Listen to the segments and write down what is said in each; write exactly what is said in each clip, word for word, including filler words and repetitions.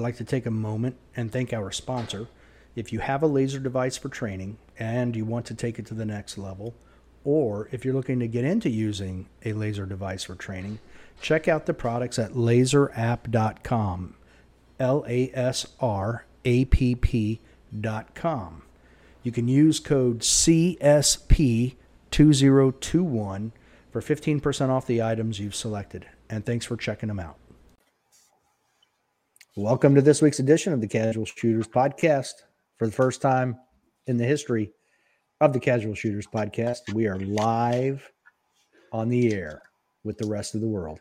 I'd like to take a moment and thank our sponsor. If you have a laser device for training and you want to take it to the next level, or if you're looking to get into using a laser device for training, check out the products at laser app dot com, L A S R A P P dot com. You can use code C S P twenty twenty-one for fifteen percent off the items you've selected. And thanks for checking them out. Welcome to this week's edition of the Casual Shooters Podcast. For the first time in the history of the Casual Shooters Podcast, we are live on the air with the rest of the world.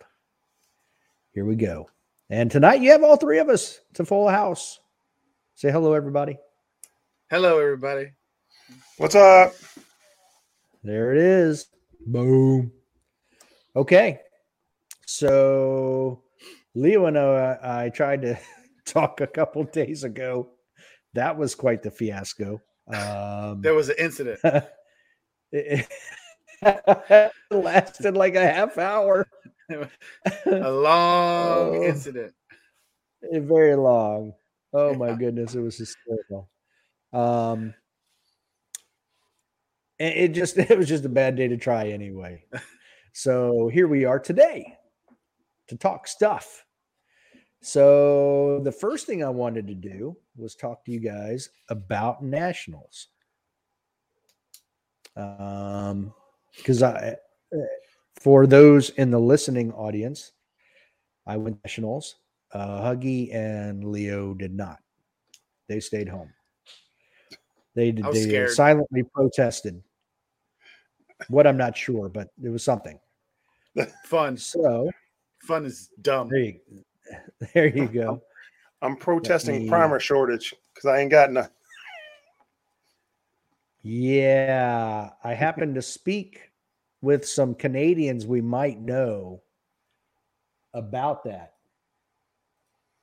Here we go. And tonight you have all three of us. It's a full house. Say hello, everybody. Hello, everybody. What's up? There it is. Boom. Okay. So Leo and I, I tried to talk a couple days ago. That was quite the fiasco. Um, there was an incident. it, it lasted like a half hour. A long oh, incident. Very long. Oh, my goodness. It was hysterical. Um, and it just it was just a bad day to try anyway. So here we are today to talk stuff. So the first thing I wanted to do was talk to you guys about nationals. Um, because I, for those in the listening audience, I went to nationals. Uh, Huggy and Leo did not. They stayed home. They did. They scared. Silently protested. What, I'm not sure, but it was something fun. So fun is dumb. There you go. There you go. I'm protesting me, primer shortage because I ain't got nothing. Yeah, I happened to speak with some Canadians we might know about that.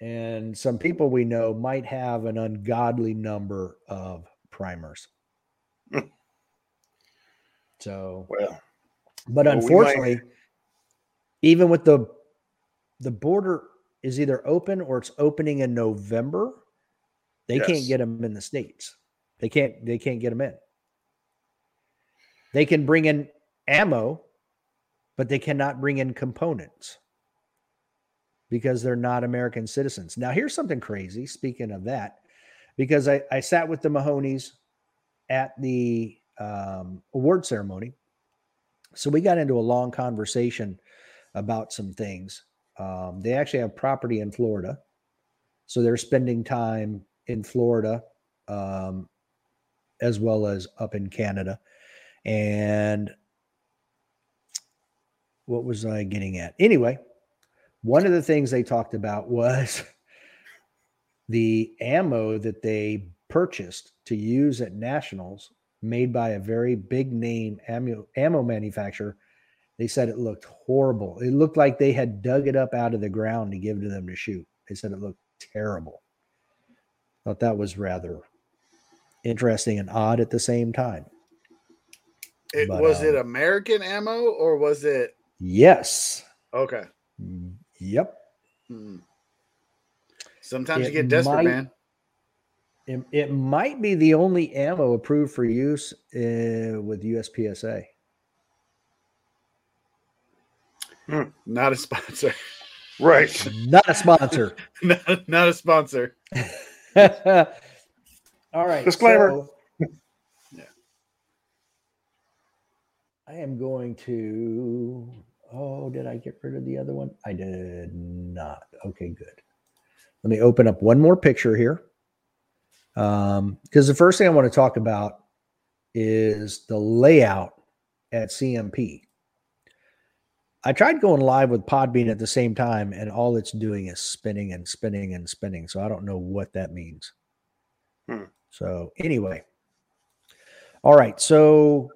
And some people we know might have an ungodly number of primers. So, well, but well, unfortunately, we even with the the border is either open or it's opening in November. They yes. can't get them in the States. They can't, they can't get them in. They can bring in ammo, but they cannot bring in components because they're not American citizens. Now, here's something crazy. Speaking of that, because I, I sat with the Mahoneys at the um, award ceremony. So we got into a long conversation about some things. Um, they actually have property in Florida, so they're spending time in Florida um, as well as up in Canada. And what was I getting at? Anyway, one of the things they talked about was the ammo that they purchased to use at nationals, made by a very big name ammo, ammo manufacturer. They said it looked horrible. It looked like they had dug it up out of the ground to give to them to shoot. They said it looked terrible. Thought that was rather interesting and odd at the same time. It but, was um, it American ammo or was it? Yes. Okay. Yep. Hmm. Sometimes it you get desperate, might, man. It, it might be the only ammo approved for use uh, with U S P S A. Mm, not a sponsor. Right. Not a sponsor. not, not a sponsor. All right. Disclaimer. So, yeah. I am going to... Oh, did I get rid of the other one? I did not. Okay, good. Let me open up one more picture here. Um, because the first thing I want to talk about is the layout at C M P. I tried going live with Podbean at the same time, and all it's doing is spinning and spinning and spinning. So I don't know what that means. Hmm. So anyway. All right. So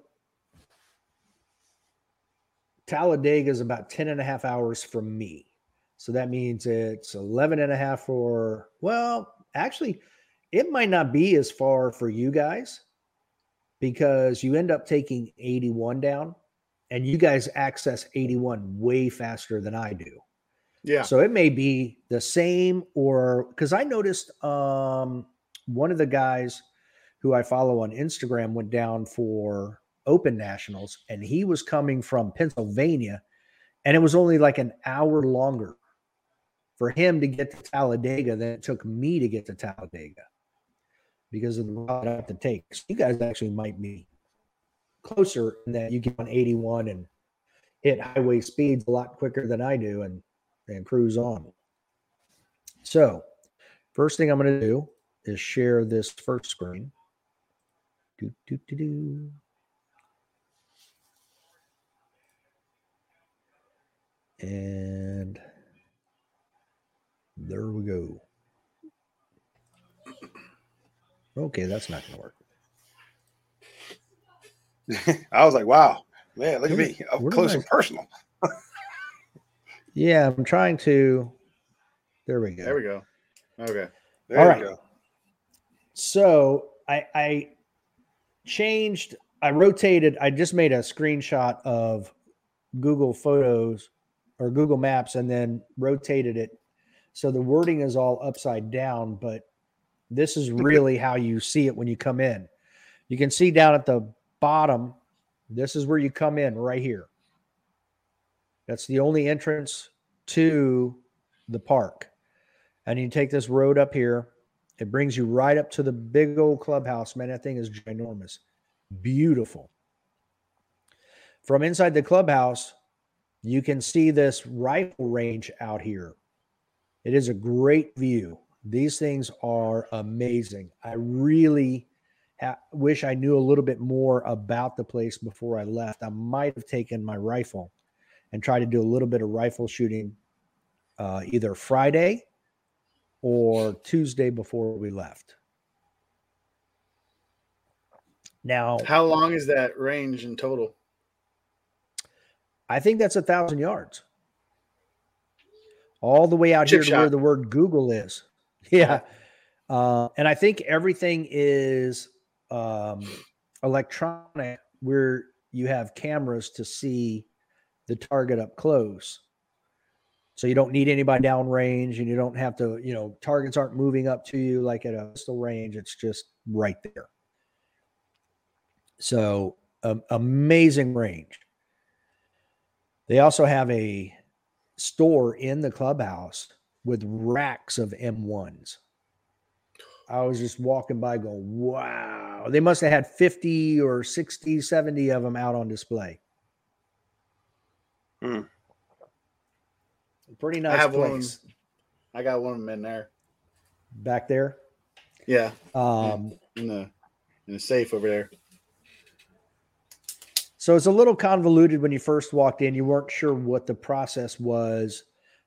Talladega is about ten and a half hours from me. So that means it's eleven and a half for, well, actually it might not be as far for you guys because you end up taking eighty-one down. And you guys access eighty-one way faster than I do. Yeah. So it may be the same, or because I noticed um, one of the guys who I follow on Instagram went down for Open Nationals, and he was coming from Pennsylvania, and it was only like an hour longer for him to get to Talladega than it took me to get to Talladega because of the route I have to take. So you guys actually might be closer in that you get on eighty-one and hit highway speeds a lot quicker than I do and, and cruise on. So first thing I'm going to do is share this first screen. Do, do, do, do. And there we go. Okay, that's not going to work. I was like, wow, man, look at me. Up close and personal. Yeah, I'm trying to. There we go. There we go. Okay. There you go. So I, I changed, I rotated, I just made a screenshot of Google Photos or Google Maps and then rotated it. So the wording is all upside down, but this is really how you see it when you come in. You can see down at the bottom, this is where you come in right here. That's the only entrance to the park. And you take this road up here. It brings you right up to the big old clubhouse. Man, that thing is ginormous. Beautiful. From inside the clubhouse, you can see this rifle range out here. It is a great view. These things are amazing. I really ha- wish I knew a little bit more about the place before I left. I might have taken my rifle and tried to do a little bit of rifle shooting uh, either Friday or Tuesday before we left. Now, how long is that range in total? I think that's a thousand yards. All the way out Chip here shot. To where the word Google is. Yeah. Uh, and I think everything is um, electronic where you have cameras to see the target up close. So you don't need anybody downrange, and you don't have to, you know, targets aren't moving up to you like at a pistol range. It's just right there. So um, amazing range. They also have a store in the clubhouse with racks of M ones. I was just walking by going, wow. They must have had fifty or sixty, seventy of them out on display. Hmm. Pretty nice I have place. One, I got one of them in there. Back there? Yeah. Um, in the in the safe over there. So it's a little convoluted when you first walked in. You weren't sure what the process was.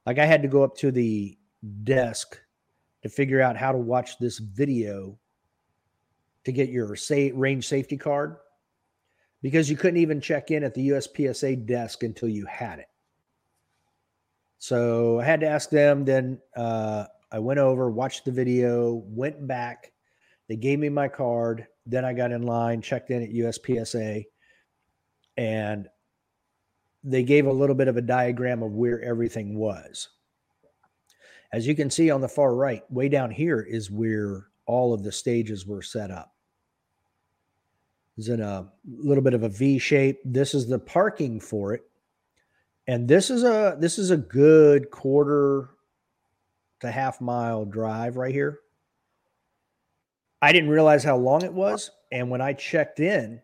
Like I had to go up to the desk to figure out how to watch this video to get your say, range safety card because you couldn't even check in at the U S P S A desk until you had it. So I had to ask them. Then uh, I went over, watched the video, went back. They gave me my card. Then I got in line, checked in at U S P S A, and they gave a little bit of a diagram of where everything was. As you can see on the far right, way down here is where all of the stages were set up. It's in a little bit of a V shape. This is the parking for it. And this is a this is a good quarter to half mile drive right here. I didn't realize how long it was. And when I checked in,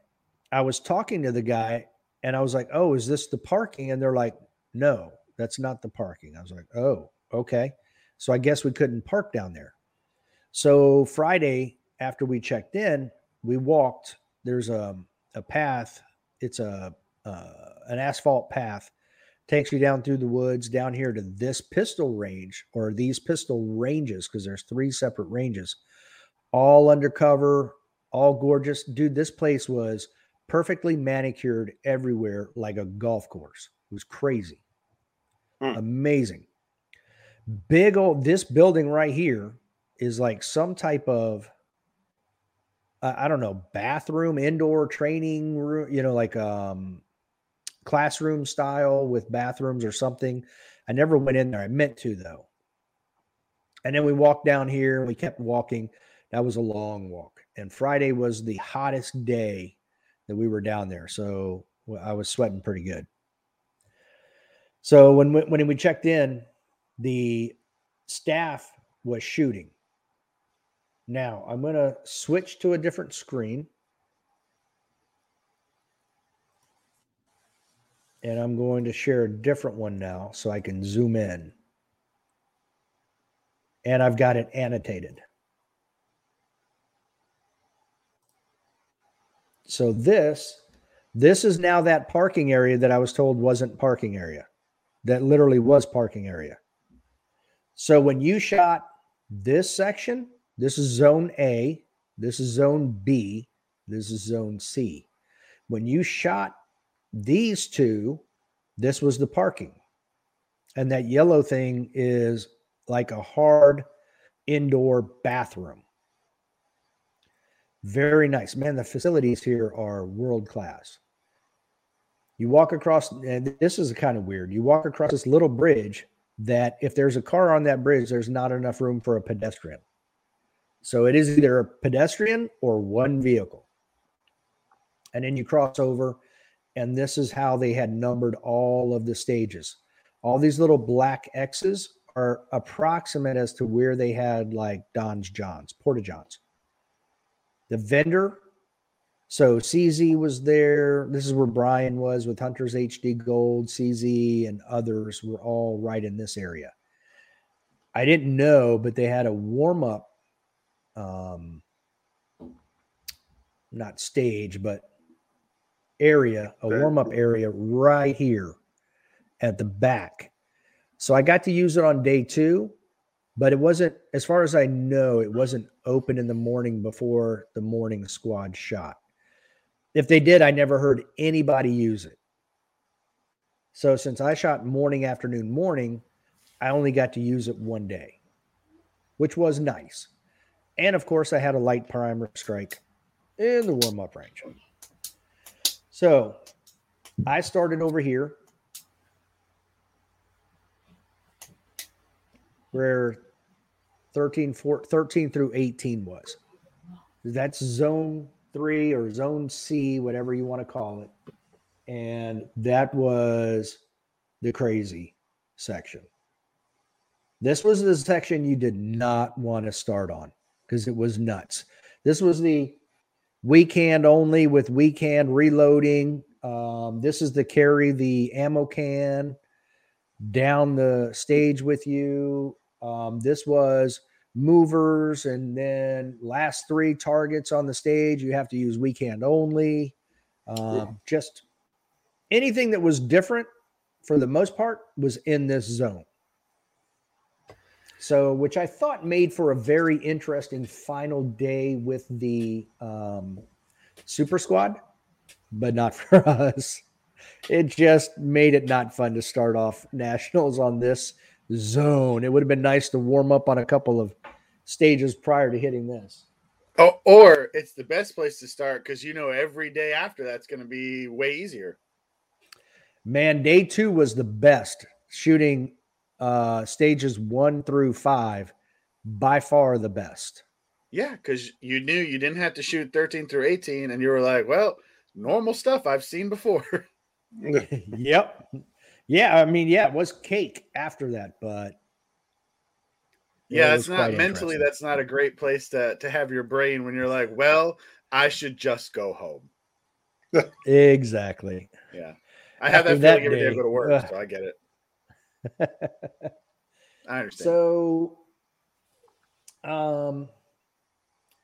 I was talking to the guy and I was like, oh, is this the parking? And they're like, no, that's not the parking. I was like, oh, okay. So I guess we couldn't park down there. So Friday after we checked in, we walked. There's a, a path. It's a uh, an asphalt path. Takes you down through the woods, down here to this pistol range or these pistol ranges, because there's three separate ranges, all undercover, all gorgeous. Dude, this place was perfectly manicured everywhere like a golf course. It was crazy. Mm. Amazing. Big old, this building right here is like some type of, uh, I don't know, bathroom, indoor training room, you know, like, um, classroom style with bathrooms or something. I never went in there. I meant to, though. And then we walked down here and we kept walking. That was a long walk. And Friday was the hottest day that we were down there. So I was sweating pretty good. So when we, when we checked in, the staff was shooting. Now I'm going to switch to a different screen. And I'm going to share a different one now so I can zoom in. And I've got it annotated. So this, this is now that parking area that I was told wasn't parking area. That literally was parking area. So when you shot this section, this is zone A, this is zone B, this is zone C. When you shot these two, this was the parking. And that yellow thing is like a hard indoor bathroom. Very nice. Man, the facilities here are world class. You walk across, and this is kind of weird. You walk across this little bridge that if there's a car on that bridge, there's not enough room for a pedestrian. So it is either a pedestrian or one vehicle. And then you cross over. And this is how they had numbered all of the stages. All these little black X's are approximate as to where they had like Don's John's, Porta John's. The vendor, so C Z was there. This is where Brian was with Hunter's H D Gold. C Z and others were all right in this area. I didn't know, but they had a warm-up, um, not stage, but area, a warm-up area right here at the back. So I got to use it on day two, but it wasn't, as far as I know, it wasn't open in the morning before the morning squad shot. If they did, I never heard anybody use it. So since I shot morning, afternoon, morning, I only got to use it one day, which was nice. And of course, I had a light primer strike in the warm-up range. So I started over here where thirteen, four, thirteen through eighteen was. That's zone three or zone C, whatever you want to call it. And that was the crazy section. This was the section you did not want to start on because it was nuts. This was the weekend only with weekend reloading. Um, this is the carry the ammo can down the stage with you. Um, this was movers and then last three targets on the stage. You have to use weekend only. Um, yeah. Just anything that was different for the most part was in this zone. So, which I thought made for a very interesting final day with the um, Super Squad, but not for us. It just made it not fun to start off nationals on this zone. It would have been nice to warm up on a couple of stages prior to hitting this. Oh, or it's the best place to start because you know every day after that's going to be way easier. Man, day two was the best shooting. Uh, stages one through five, by far the best. Yeah, because you knew you didn't have to shoot thirteen through eighteen, and you were like, well, normal stuff I've seen before. Yep. Yeah, I mean, yeah, it was cake after that, but... Yeah, it's not mentally, that's not a great place to, to have your brain when you're like, well, I should just go home. Exactly. Yeah. I have after that feeling that every day, day I go to work, uh, so I get it. I understand. So um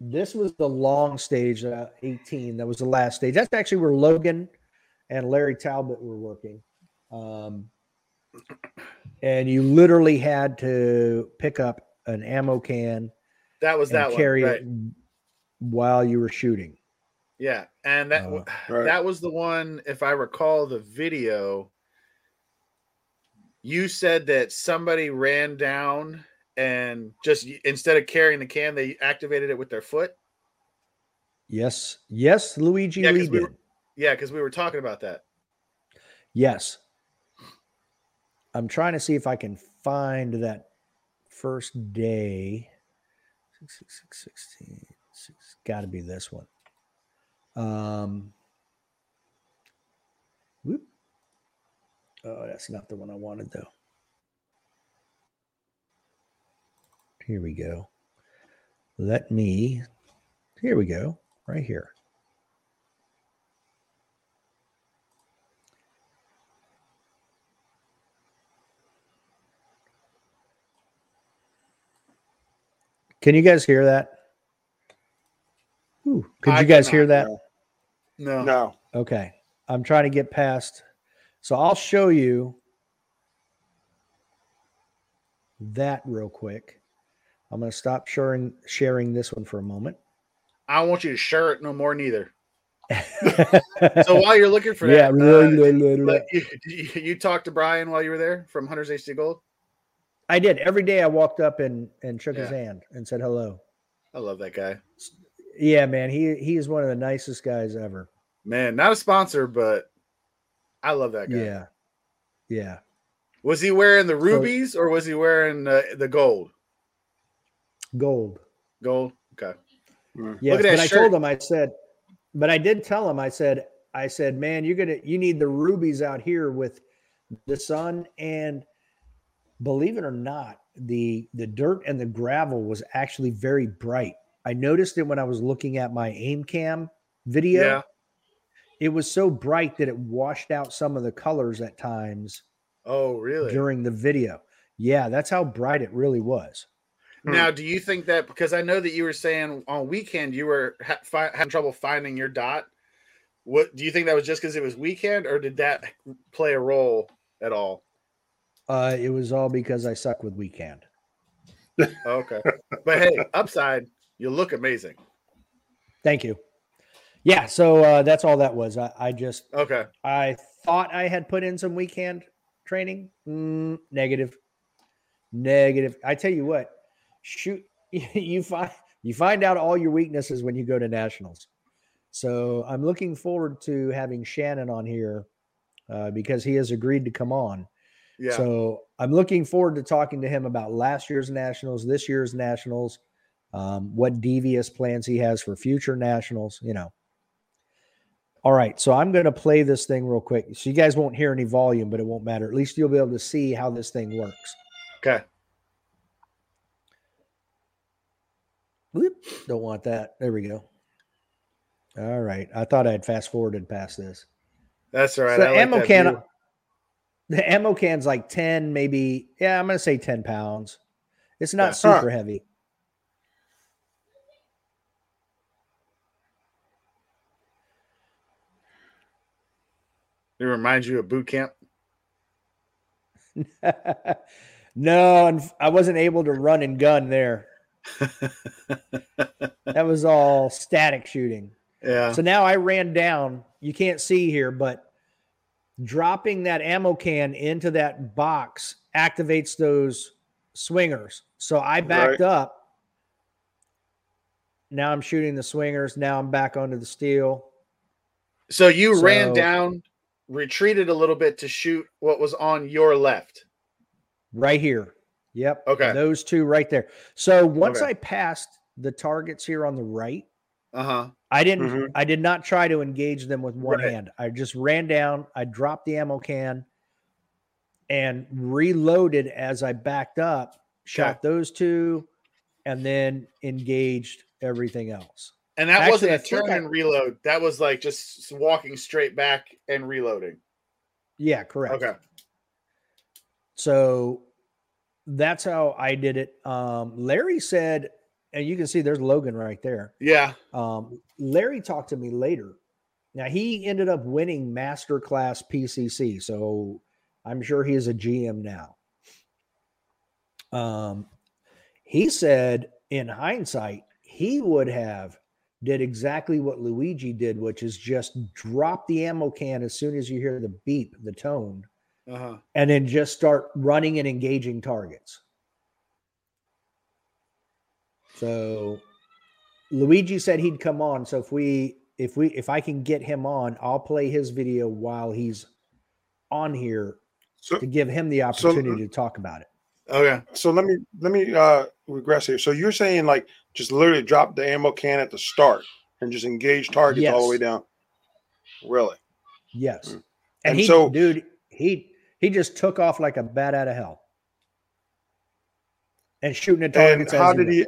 this was the long stage, uh, eighteen. That was the last stage. That's actually where Logan and Larry Talbot were working. Um and you literally had to pick up an ammo can that was that carry one, right. It while you were shooting. Yeah, and that uh, right. That was the one, if I recall the video. You said that somebody ran down and just instead of carrying the can, they activated it with their foot. Yes. Yes, Luigi. Yeah, because we, yeah, we were talking about that. Yes. I'm trying to see if I can find that first day. Six, six, six, sixteen, six. Got to be this one. Um, whoop. Oh, that's not the one I wanted, though. Here we go. Let me, here we go, right here. Can you guys hear that? Ooh, could I you guys hear that? No. No. Okay. I'm trying to get past. So I'll show you that real quick. I'm going to stop sharing, sharing this one for a moment. I don't want you to share it no more neither. So while you're looking for that, yeah, uh, you, you talked to Brian while you were there from Hunter's H D Gold? I did. Every day I walked up and, and shook yeah. his hand and said hello. I love that guy. Yeah, man. He, he is one of the nicest guys ever. Man, not a sponsor, but I love that guy. Yeah. Yeah. Was he wearing the rubies so, or was he wearing uh, the gold? Gold. Gold. Okay. Mm. Yeah. But I shirt. told him, I said, but I did tell him, I said, I said, man, you're going to, you need the rubies out here with the sun. And believe it or not, the, the dirt and the gravel was actually very bright. I noticed it when I was looking at my aim cam video. Yeah. It was so bright that it washed out some of the colors at times. Oh, really? During the video. Yeah. That's how bright it really was. Now, do you think that, because I know that you were saying on weekend you were ha- fi- having trouble finding your dot. What do you think that was just because it was weekend, or did that play a role at all? Uh, it was all because I suck with weekend. Okay. But hey, upside, you look amazing. Thank you. Yeah. So uh, that's all that was. I, I just, okay. I thought I had put in some weekend training. Mm, negative. Negative. I tell you what. Shoot, you find you find out all your weaknesses when you go to nationals. So I'm looking forward to having Shannon on here uh, because he has agreed to come on. Yeah. So I'm looking forward to talking to him about last year's nationals, this year's nationals, um, what devious plans he has for future nationals. You know. All right, so I'm going to play this thing real quick. So you guys won't hear any volume, but it won't matter. At least you'll be able to see how this thing works. Okay. Don't want that. There we go. All right. I thought I had fast forwarded past this. That's all right. So the, like ammo can, the ammo can's like ten, maybe. Yeah, I'm going to say ten pounds. It's not yeah. super huh. heavy. It reminds you of boot camp? No, I wasn't able to run and gun there. That was all static shooting. Yeah. So now I ran down. You can't see here, but dropping that ammo can into that box activates those swingers. So I backed right. up. Now I'm shooting the swingers. Now I'm back onto the steel. So you so, ran down, retreated a little bit to shoot what was on your left. Right here. Yep. Okay. Those two right there. So once okay. I passed the targets here on the right, uh-huh. I didn't mm-hmm. I did not try to engage them with one right. hand. I just ran down, I dropped the ammo can and reloaded as I backed up, shot okay. those two, and then engaged everything else. And that Actually, wasn't a turn I, and reload. That was like just walking straight back and reloading. Yeah, correct. Okay. So that's how I did it. Um, Larry said, and you can see there's Logan right there. Yeah. Um, Larry talked to me later. Now, he ended up winning Masterclass P C C, so I'm sure he is a G M now. Um, he said, in hindsight, he would have did exactly what Luigi did, which is just drop the ammo can as soon as you hear the beep, the tone. Uh-huh. And then just start running and engaging targets. So Luigi said he'd come on. So if we, if we, if I can get him on, I'll play his video while he's on here so, to give him the opportunity so, to talk about it. Okay. So let me let me uh, regress here. So you're saying like just literally drop the ammo can at the start and just engage targets yes. all the way down. Really? Yes. Mm. And, and he, so, dude, he he just took off like a bat out of hell and shooting at targets. And how did he?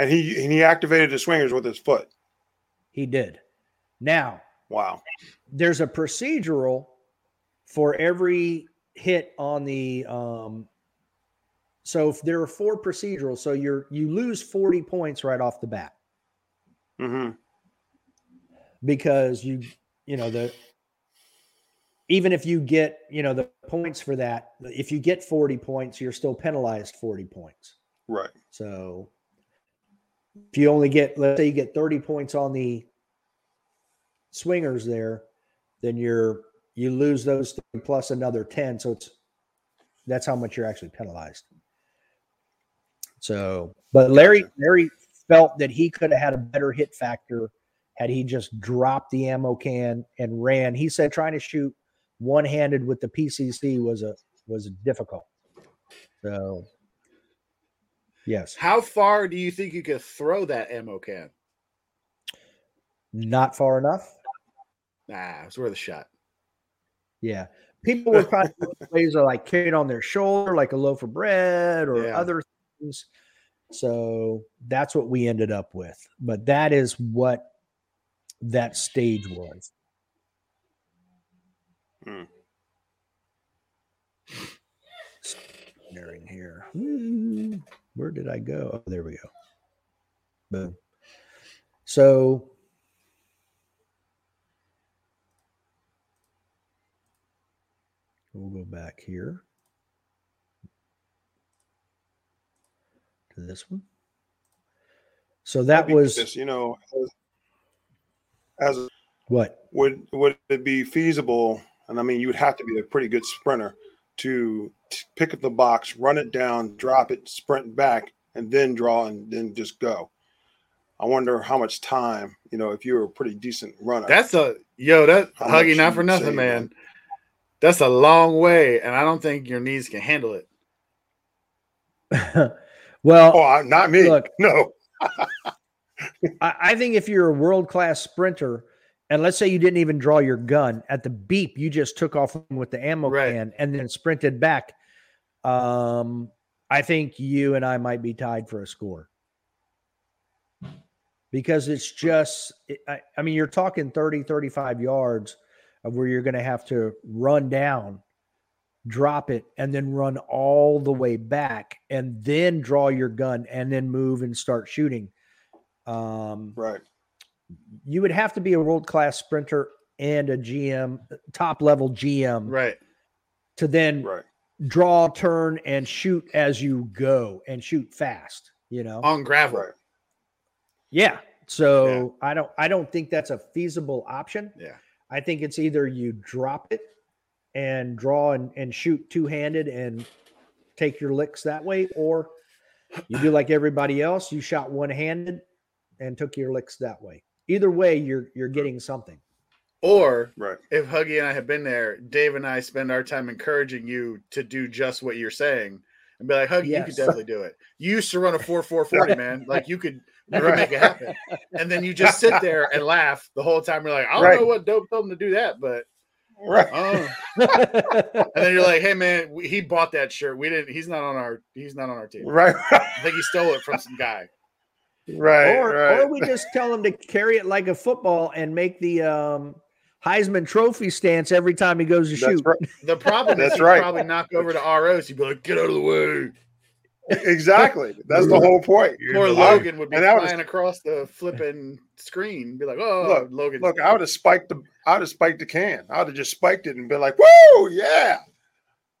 And he and he activated the swingers with his foot. He did. Now, wow. There's a procedural for every hit on the. Um, so if there are four procedurals, so you're you lose forty points right off the bat. Mm-hmm. Because you you know the. Even if you get, you know, the points for that, if you get forty points, you're still penalized forty points. Right. So if you only get, let's say you get thirty points on the swingers there, then you're, you lose those plus another ten. So it's, that's how much you're actually penalized. So, but Larry, Larry felt that he could have had a better hit factor had he just dropped the ammo can and ran. He said trying to shoot one-handed with the P C C was a was difficult. So, yes. How far do you think you could throw that ammo can? Not far enough. Nah, it's worth a shot. Yeah, people would probably ways are like carried on their shoulder, like a loaf of bread or yeah. other things. So that's what we ended up with. But that is what that stage was. Hmm. Here. Where did I go? Oh, there we go. Boom. So we'll go back here to this one. So that was this, you know, as, as what would would it be feasible? And I mean, you would have to be a pretty good sprinter to t- pick up the box, run it down, drop it, sprint back, and then draw and then just go. I wonder how much time, you know, if you're a pretty decent runner. That's a, yo, that Huggy, not for nothing, save, man. man. That's a long way, and I don't think your knees can handle it. Well, oh, not me. Look, no. I, I think if you're a world-class sprinter, and let's say you didn't even draw your gun at the beep, you just took off with the ammo right. can and then sprinted back. Um, I think you and I might be tied for a score because it's just, it, I, I mean, you're talking thirty, thirty-five yards of where you're going to have to run down, drop it, and then run all the way back and then draw your gun and then move and start shooting. Um, right. You would have to be a world-class sprinter and a G M, top-level G M, right? To then right. draw, turn, and shoot as you go, and shoot fast. You know, on gravel. Right. Yeah. So yeah. I don't, I don't think that's a feasible option. Yeah. I think it's either you drop it and draw and, and shoot two-handed and take your licks that way, or you do like everybody else, you shot one-handed and took your licks that way. Either way, you're you're getting something. Or right. if Huggy and I have been there, Dave and I spend our time encouraging you to do just what you're saying and be like, Huggy, yes. you could definitely do it. You used to run a four four forty, man. Like you could, you could make it happen. And then you just sit there and laugh the whole time. You're like, I don't right. know what dope told him to do that, but right. oh. And then you're like, hey man, we, he bought that shirt. We didn't. He's not on our. He's not on our team. Right. I think he stole it from some guy. Right or, right, or we just tell him to carry it like a football and make the um, Heisman Trophy stance every time he goes to that's shoot. Right. The problem that's is right. probably knock over to R Os. He'd be like, "Get out of the way!" Exactly. That's the whole point. Poor Logan would be flying was, across the flipping screen, be like, "Oh, look, Logan!" Look, I would have spiked the, I would have spiked the can. I would have just spiked it and been like, "Woo, yeah!"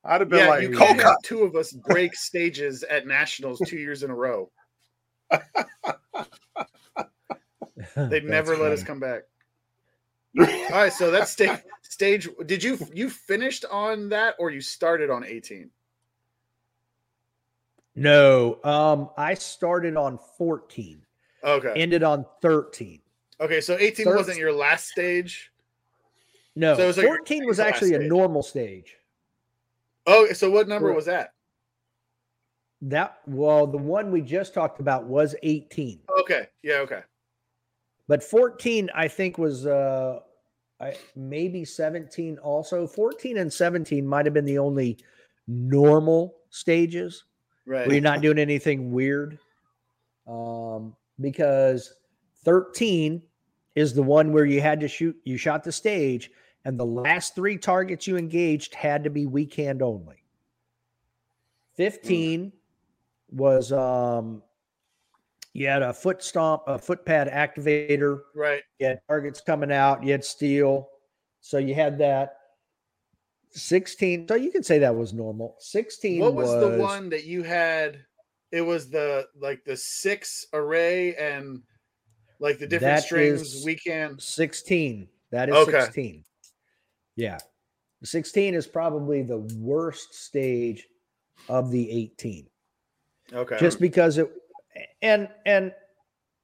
I'd have been yeah, like, "You can't have two of us break stages at nationals two years in a row." They'd never let funny. us come back. All right, so that's sta- stage. Did you you finished on that, or you started on eighteen? No, um, I started on fourteen. Okay, ended on thirteen. Okay, so eighteen thirteen wasn't your last stage. No, so was like fourteen was actually stage. a normal stage. Oh, so what number was that? That, well, the one we just talked about was eighteen. Okay. Yeah. Okay. But fourteen, I think, was uh, I, maybe seventeen also. fourteen and seventeen might have been the only normal stages. Right. Where you're not doing anything weird. Um, because thirteen is the one where you had to shoot, you shot the stage, and the last three targets you engaged had to be weak hand only. fifteen was um, you had a foot stomp, a foot pad activator. Right. You had targets coming out. You had steel. So you had that. sixteen. So you can say that was normal. sixteen What was, was the one that you had? It was the, like, the six array and, like, the different strings weekend. sixteen. That is okay. sixteen. Yeah. sixteen is probably the worst stage of the eighteen. Okay. Just because it, and, and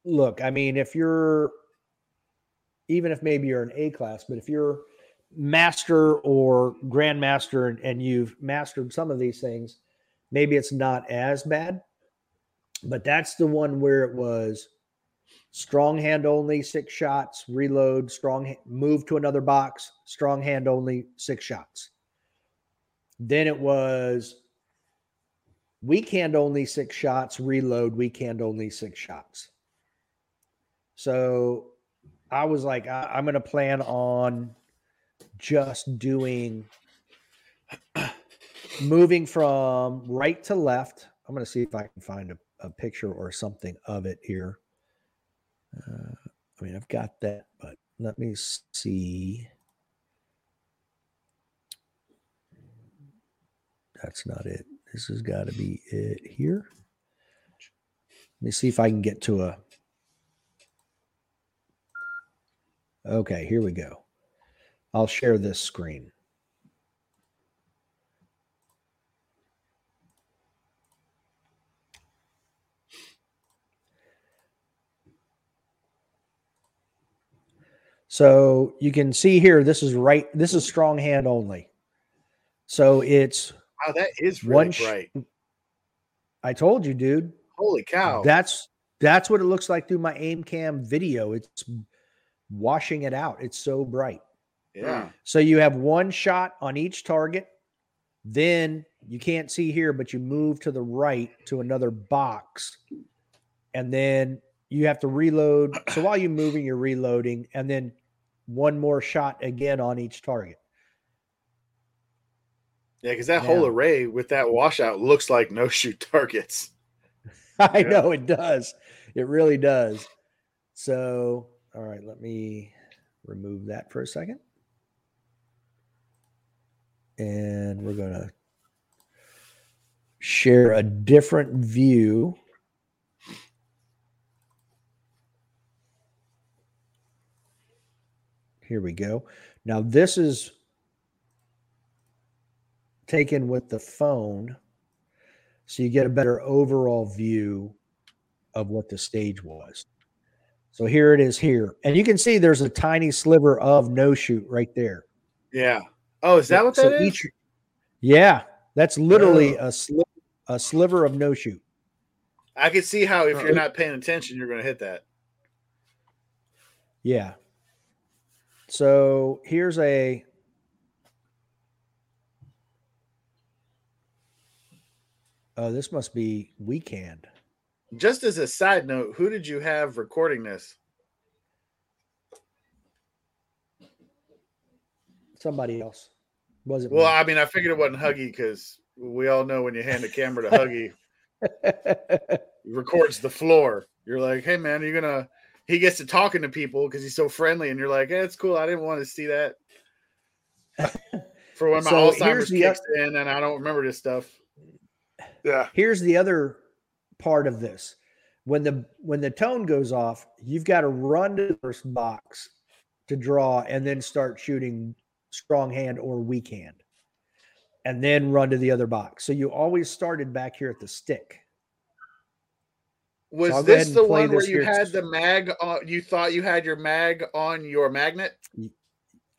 look, I mean, if you're, even if maybe you're an A class, but if you're master or grandmaster and, and you've mastered some of these things, maybe it's not as bad, but that's the one where it was strong hand only, six shots, reload, strong, move to another box, strong hand only, six shots. Then it was weak hand only, six shots, reload, weak hand only, six shots. So I was like, I, I'm going to plan on just doing moving from right to left. I'm going to see if I can find a, a picture or something of it here. Uh, I mean, I've got that, but let me see. That's not it. This has got to be it here. Let me see if I can get to a. Okay, here we go. I'll share this screen. So you can see here, this is right. This is strong hand only. So it's. Wow, that is really sh- bright. I told you, dude. Holy cow. That's that's what it looks like through my aim cam video. It's washing it out. It's so bright. Yeah. So you have one shot on each target. Then you can't see here, but you move to the right to another box. And then you have to reload. So while you're moving, you're reloading. And then one more shot again on each target. Yeah, because that yeah. whole array with that washout looks like no-shoot targets. I yeah. know it does. It really does. So, all right, let me remove that for a second. And we're going to share a different view. Here we go. Now, this is taken with the phone, so you get a better overall view of what the stage was. So here it is here. And you can see there's a tiny sliver of no shoot right there. Yeah. Oh, is that so, what that so is? Each, yeah. That's literally oh. a, sli- a sliver of no shoot. I can see how if you're not paying attention, you're going to hit that. Yeah. So here's a... Oh, uh, this must be weekend. Just as a side note, who did you have recording this? Somebody else. Was it? Well, me? I mean, I figured it wasn't Huggy because we all know when you hand a camera to Huggy, he records the floor. You're like, hey, man, are you going to – he gets to talking to people because he's so friendly, and you're like, hey, it's cool. I didn't want to see that for when my so Alzheimer's kicks up- in and I don't remember this stuff. Yeah. Here's the other part of this. When the when the tone goes off, you've got to run to the first box to draw and then start shooting strong hand or weak hand and then run to the other box. So you always started back here at the stick. Was so this the one where you had the mag on, you thought you had your mag on your magnet?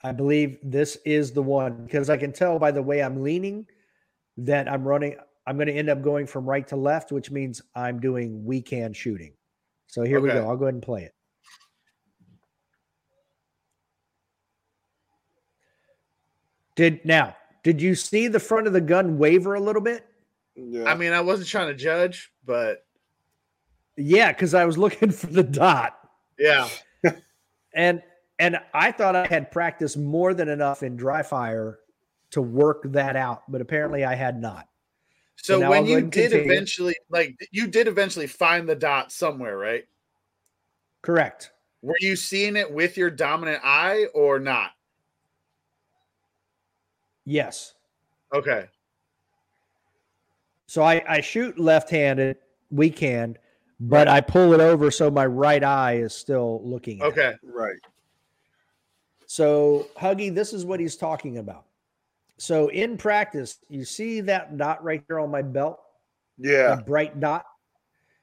I believe this is the one because I can tell by the way I'm leaning that I'm running, I'm going to end up going from right to left, which means I'm doing weekend shooting. So here okay. we go. I'll go ahead and play it. Did now, did you see the front of the gun waver a little bit? Yeah. I mean, I wasn't trying to judge, but yeah, because I was looking for the dot. Yeah. and and I thought I had practiced more than enough in dry fire to work that out, but apparently I had not. So, so when you did continue. eventually, like you did eventually find the dot somewhere, right? Correct. Were you seeing it with your dominant eye or not? Yes. Okay. So I, I shoot left-handed weak hand, but I pull it over so my right eye is still looking at okay, it. Right. So, Huggy, this is what he's talking about. So in practice, you see that dot right there on my belt? Yeah. A bright dot?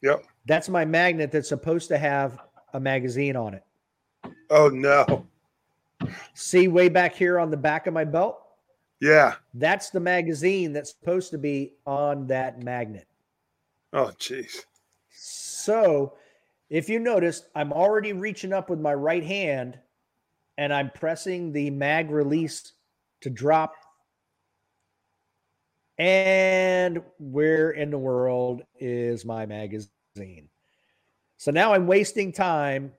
Yep. That's my magnet that's supposed to have a magazine on it. Oh, no. See way back here on the back of my belt? Yeah. That's the magazine that's supposed to be on that magnet. Oh, geez. So if you noticed, I'm already reaching up with my right hand and I'm pressing the mag release to drop. And where in the world is my magazine? So now I'm wasting time.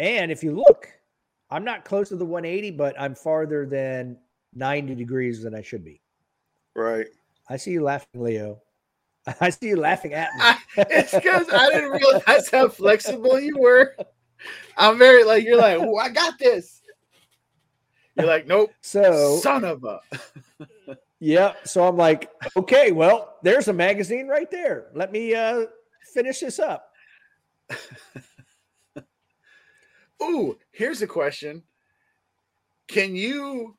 And if you look, I'm not close to the one eighty, but I'm farther than ninety degrees than I should be. Right. I see you laughing, Leo. I see you laughing at me. I, it's because I didn't realize how flexible you were. I'm very like, you're like, oh, I got this. You're like, nope. So son of a. Yeah. So I'm like, okay, well, there's a magazine right there. Let me uh, finish this up. Ooh, here's a question. Can you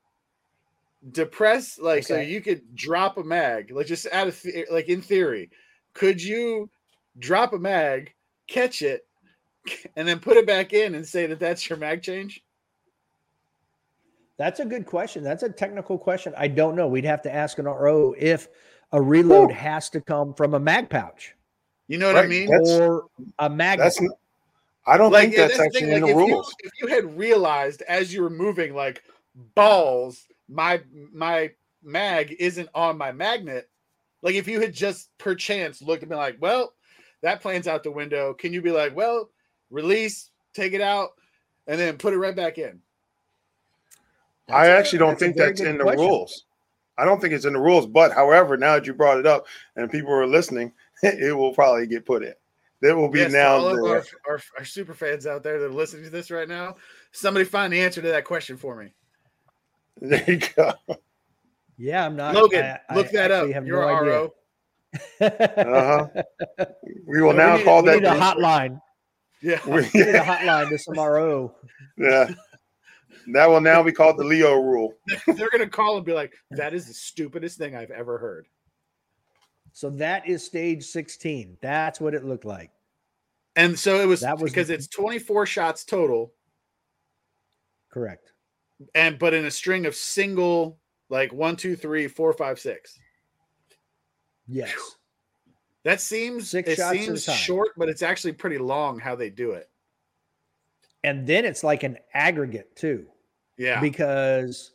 depress, like, okay. so you could drop a mag, like just out of th- like in theory, could you drop a mag, catch it, and then put it back in and say that that's your mag change? That's a good question. That's a technical question. I don't know. We'd have to ask an R O if a reload Ooh. has to come from a mag pouch. You know what right. I mean? That's, or a mag. That's, I don't like, think that's actually thing, in like, the if rules. You, if you had realized as you were moving, like balls. My my mag isn't on my magnet. Like if you had just perchance looked and been like, well, that plan's out the window. Can you be like, well, release, take it out, and then put it right back in? That's I actually good. don't that's think that's in question. the rules. I don't think it's in the rules. But however, now that you brought it up and people are listening, it will probably get put in. There will be yes, now. All the... our, our, our super fans out there that are listening to this right now, somebody find the answer to that question for me. There you go. Yeah, I'm not. Logan, I, I look that up. You're no R O. uh-huh. We will so now we need, call we that. Need a hotline. Yeah. We need a hotline to some R O. Yeah. That will now be called the Leo rule. They're going to call and be like, that is the stupidest thing I've ever heard. So that is stage sixteen. That's what it looked like. And so it was, that was because it's twenty-four shots total. Correct. And but in a string of single, like one, two, three, four, five, six. Yes, that seems six it shots seems short, but it's actually pretty long how they do it. And then it's like an aggregate too, yeah. Because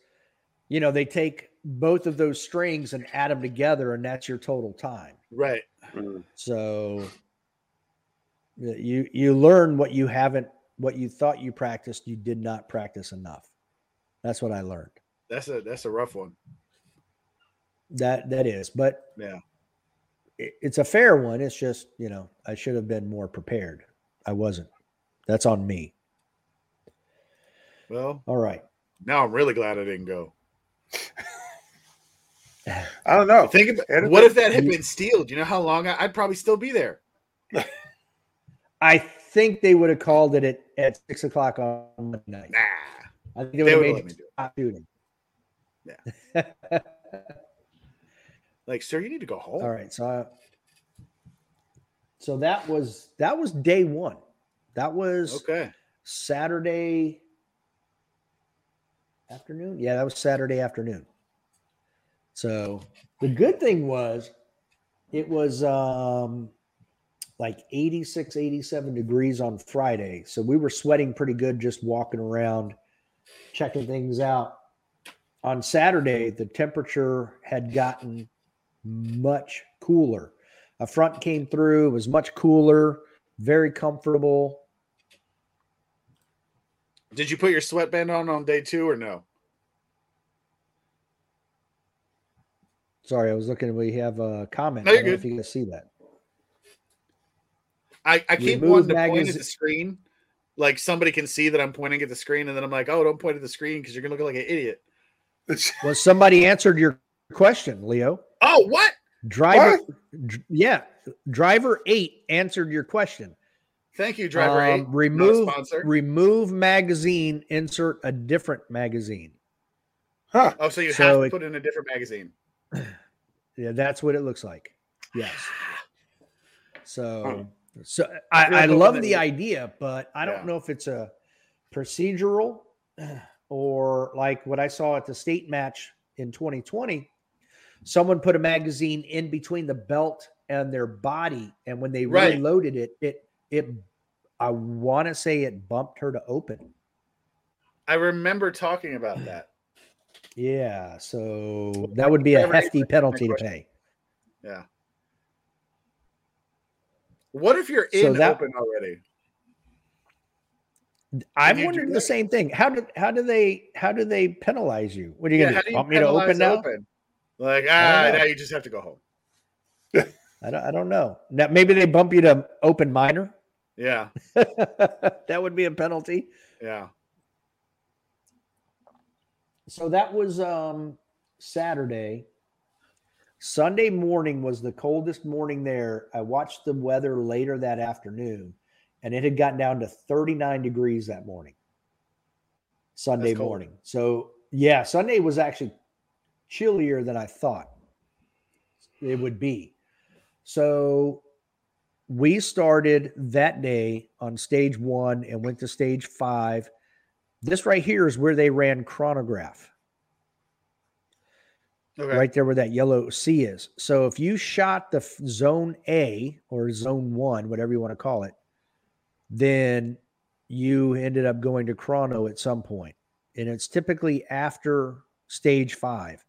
you know they take both of those strings and add them together, and that's your total time, right? Mm-hmm. So you you learn what you haven't, what you thought you practiced, you did not practice enough. That's what I learned. That's a that's a rough one. That that is, but yeah, it, it's a fair one. It's just you know I should have been more prepared. I wasn't. That's on me. Well, all right. Now I'm really glad I didn't go. I don't know. Think about what if that had been steeled. You know how long I, I'd probably still be there. I think they would have called it at, at six o'clock on Monday night. Nah. I think it would have made stop shooting. Yeah. Like, sir, you need to go home. All right. So, I, so that was that was day one. That was okay. Saturday afternoon. Yeah, that was Saturday afternoon. So the good thing was it was um, like eighty-six, eighty-seven degrees on Friday. So we were sweating pretty good just walking around, checking things out. On Saturday, the temperature had gotten much cooler. A front came through. It was much cooler, very comfortable. Did you put your sweatband on on day two or no? Sorry, I was looking. We have a comment. No, I don't know if you can see that. I, I keep wanting to magazine. point at the screen. Like somebody can see that I'm pointing at the screen, and then I'm like, oh, don't point at the screen because you're going to look like an idiot. Well, somebody answered your question, Leo. Oh, what? Driver, what? D- yeah. Driver eight answered your question. Thank you, Driver eight. Um, remove, no sponsor. Remove magazine, insert a different magazine. Huh. Oh, so you so have to it, put in a different magazine. Yeah, that's what it looks like. Yes. So, huh. so I, I, I love the idea, but I don't yeah. know if it's a procedural or like what I saw at the state match in twenty twenty. Someone put a magazine in between the belt and their body, and when they right. reloaded it, it it I want to say it bumped her to open. I remember talking about that. Yeah, so that would be a hefty penalty to pay. Yeah. What if you're in so that, open already? I'm wondering the same thing. How do how do they how do they penalize you? What are you yeah, going to do? Want me to open now? Open? Like ah, now you just have to go home. I don't I don't know. Now maybe they bump you to open minor. Yeah, that would be a penalty. Yeah. So that was um, Saturday. Sunday morning was the coldest morning there. I watched the weather later that afternoon, and it had gotten down to thirty-nine degrees that morning, Sunday morning. So, yeah, Sunday was actually chillier than I thought it would be. So we started that day on stage one and went to stage five. This right here is where they ran chronograph. Okay. Right there where that yellow C is. So if you shot the f- zone A or zone one, whatever you want to call it, then you ended up going to chrono at some point. And it's typically after stage five.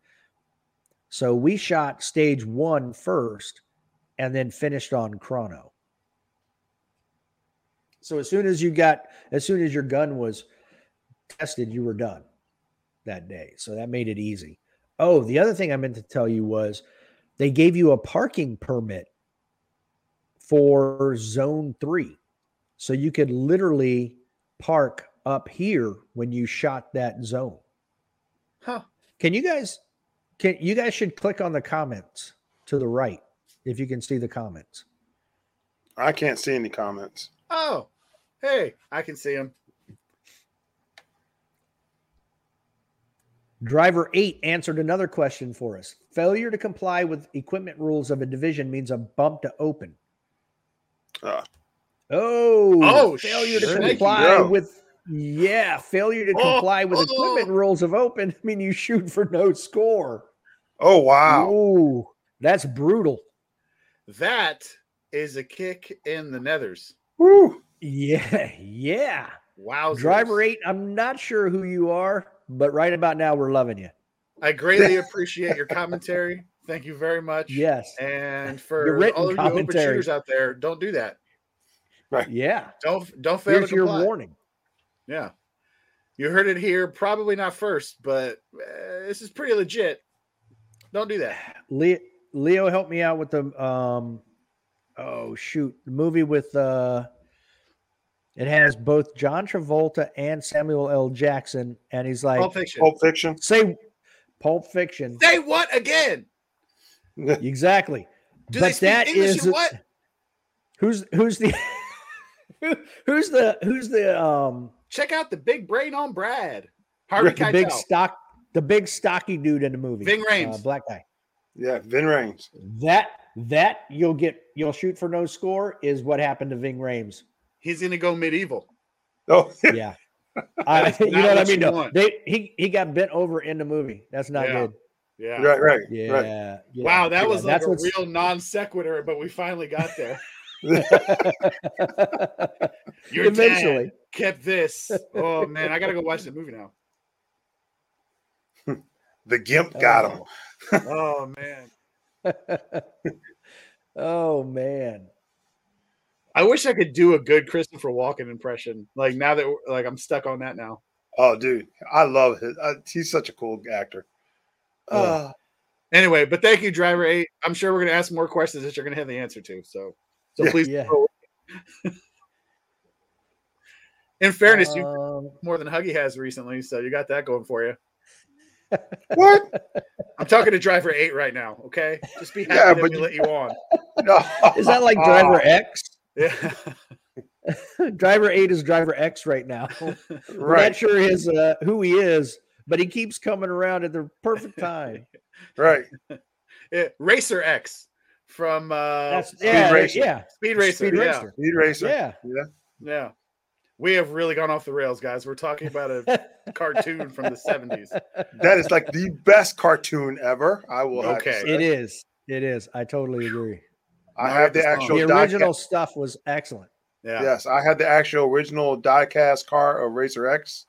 So we shot stage one first and then finished on chrono. So as soon as you got, as soon as your gun was tested, you were done that day. So that made it easy. Oh, the other thing I meant to tell you was they gave you a parking permit for zone three. So you could literally park up here when you shot that zone. Huh. Can you guys, can you guys should click on the comments to the right if you can see the comments. I can't see any comments. Oh, hey, I can see them. Driver eight answered another question for us. Failure to comply with equipment rules of a division means a bump to open. Uh, oh, oh, failure sure to comply with, yeah, failure to comply oh, with oh. equipment rules of open. I mean, you shoot for no score. Oh, wow. Oh, that's brutal. That is a kick in the nethers. Woo. Yeah, yeah. Wow. Driver eight, I'm not sure who you are, but right about now, we're loving you. I greatly appreciate your commentary. Thank you very much. Yes. And for all of commentary. you open shooters out there, don't do that. Right. Yeah. Don't don't fail Here's to comply. Your warning. Yeah. You heard it here. Probably not first, but uh, this is pretty legit. Don't do that. Leo, Leo helped me out with the um, oh shoot, the movie with uh. It has both John Travolta and Samuel L. Jackson, and he's like, Pulp Fiction. Pulp Fiction. Say Pulp Fiction. Say what again? Exactly. Do but they speak that English is or what? Who's who's the who, who's the who's the um check out the big brain on Brad. Harvey Keitel. The big stock the big stocky dude in the movie. Ving Rhames. Uh, black guy. Yeah, Ving Rhames. That that you'll get you'll shoot for no score is what happened to Ving Rhames. He's going to go medieval. Oh, yeah. I, you know what I mean? No, they, he, he got bent over in the movie. That's not yeah. good. Yeah. Right, right. Yeah. Right. yeah wow, that yeah, was like a what's... real non sequitur, but we finally got there. Your Eventually. dad kept this. Oh, man, I got to go watch the movie now. The Gimp got oh. him. Oh, man. Oh, man. I wish I could do a good Christopher Walken impression. Like, now that like I'm stuck on that now. Oh, dude. I love him. He's such a cool actor. Yeah. Uh, anyway, but thank you, Driver eight. I'm sure we're going to ask more questions that you're going to have the answer to. So, so yeah, please. Yeah. In fairness, um, you more than Huggy has recently. So, you got that going for you. What? I'm talking to Driver eight right now, okay? Just be happy yeah, that but we you... let you on. No. Is that like Driver oh. X? Yeah. Driver eight is Driver X right now. Right. We're not sure his, uh, who he is, but he keeps coming around at the perfect time. Right. Yeah. Racer X from uh, Speed, yeah, Racer. Yeah. Speed Racer. Speed yeah. Racer. Speed Racer. Yeah. Yeah. Yeah. We have really gone off the rails, guys. We're talking about a cartoon from the seventies. That is like the best cartoon ever. I will. Okay, have to say. It is. It is. I totally agree. I now have the actual. The original stuff was excellent. Yeah. Yes, I had the actual original diecast car of Racer X.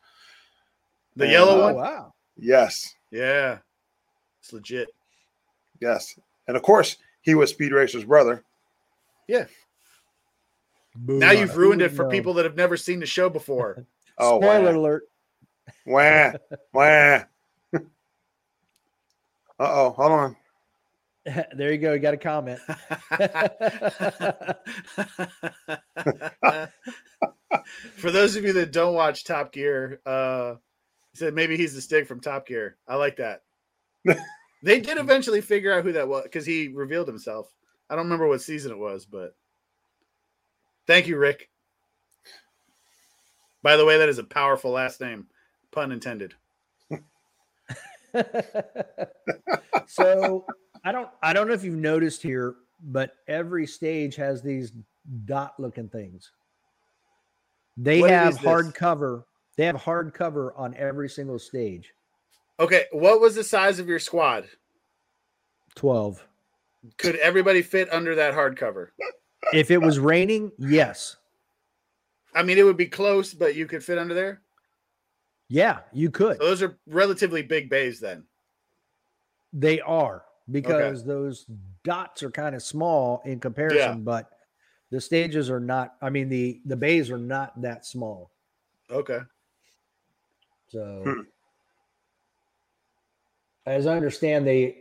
The and, yellow uh, one. Wow. Yes. Yeah. It's legit. Yes, and of course he was Speed Racer's brother. Yeah. Boom. Now you've ruined it for people that have never seen the show before. Oh, spoiler alert. Wah, wah. Uh-oh, hold on. There you go. You got a comment. For those of you that don't watch Top Gear, uh, he said maybe he's the Stig from Top Gear. I like that. They did eventually figure out who that was because he revealed himself. I don't remember what season it was, but. Thank you, Rick. By the way, that is a powerful last name, pun intended. So I don't, I don't know if you've noticed here, but every stage has these dot-looking things. They what have hardcover. They have hardcover on every single stage. Okay, what was the size of your squad? twelve. Could everybody fit under that hardcover? If it was raining, yes. I mean, it would be close, but you could fit under there? Yeah, you could. So those are relatively big bays then. They are, because okay. those dots are kind of small in comparison, yeah. but the stages are not, I mean, the, the bays are not that small. Okay. So, hmm. as I understand, they...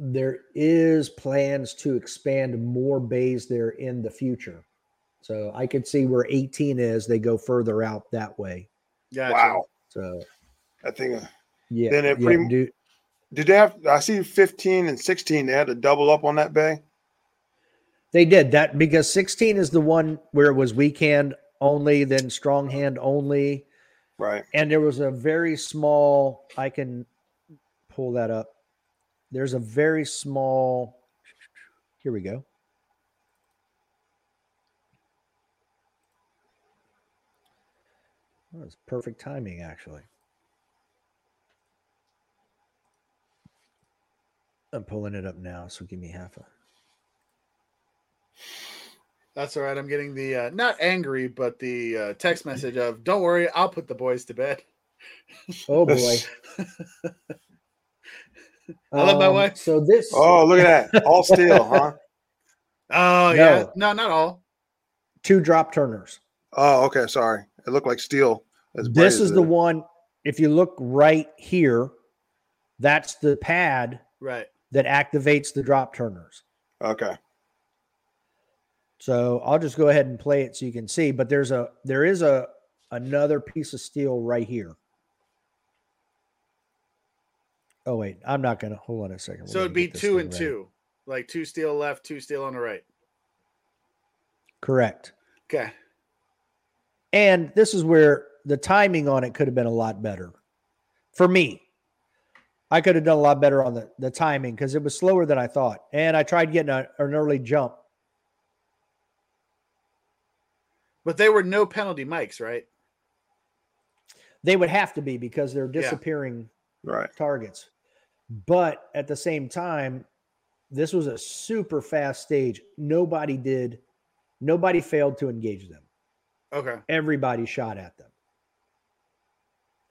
there is plans to expand more bays there in the future. So I could see where eighteen is. They go further out that way. Yeah. Gotcha. Wow. So I think, uh, yeah. Then it yeah, pretty, do, did they have, I see fifteen and sixteen. They had to double up on that bay. They did that because sixteen is the one where it was weekend only, then strong hand only. Right. And there was a very small, I can pull that up. There's a very small, here we go. That was perfect timing, actually. I'm pulling it up now, so give me half a. That's all right. I'm getting the, uh, not angry, but the uh, text message of, don't worry, I'll put the boys to bed. Oh, boy. I love my wife. Um, so this. Oh, look at that! All steel, huh? Oh no. yeah, no, not all. Two drop turners. Oh, okay. Sorry, it looked like steel. As this is the it. one. If you look right here, that's the pad right that activates the drop turners. Okay. So I'll just go ahead and play it so you can see. But there's a there is a another piece of steel right here. Oh, wait, I'm not going to. Hold on a second. We're so it'd be two and right. two, like two steel left, two steel on the right. Correct. Okay. And this is where the timing on it could have been a lot better for me. I could have done a lot better on the, the timing because it was slower than I thought. And I tried getting a, an early jump. But they were no penalty mics, right? They would have to be because they're disappearing yeah. right. targets. But at the same time, this was a super fast stage. Nobody did. Nobody failed to engage them. Okay. Everybody shot at them.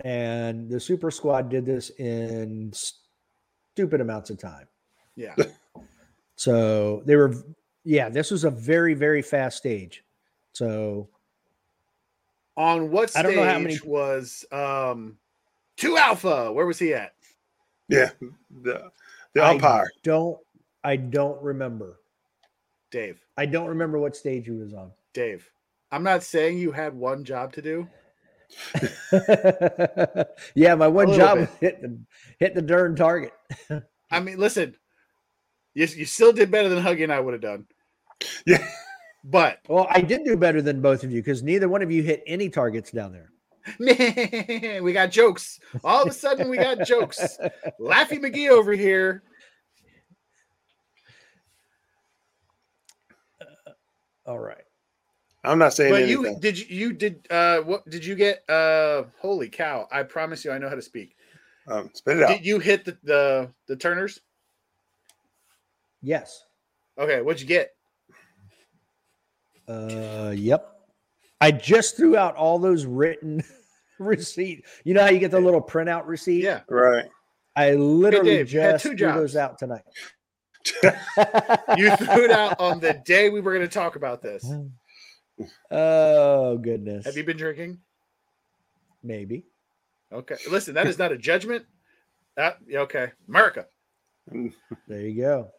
And the super squad did this in stupid amounts of time. Yeah. So they were, yeah, this was a very, very fast stage. So on what stage I don't know how many... was um, two Alpha? Where was he at? Yeah. The, the umpire. I don't, I don't remember. Dave. I don't remember what stage he was on. Dave. I'm not saying you had one job to do. Yeah, my one job was hit the hit the darn target. I mean, listen, you you still did better than Huggy and I would have done. Yeah, but well, I did do better than both of you because neither one of you hit any targets down there. Man, we got jokes. All of a sudden, we got jokes. Laffy McGee over here. Uh, all right. I'm not saying but anything. you did you, you did uh what did you get uh holy cow, I promise you I know how to speak. Um spit it out. Did you hit the the, the Turners? Yes. Okay, what'd you get? Uh yep. I just threw out all those written receipts. You know how you get the little printout receipt? Yeah. Right. I literally hey Dave, just threw those out tonight. You threw it out on the day we were going to talk about this. Oh goodness. Have you been drinking? Maybe. Okay. Listen, that is not a judgment. That okay. America. There you go.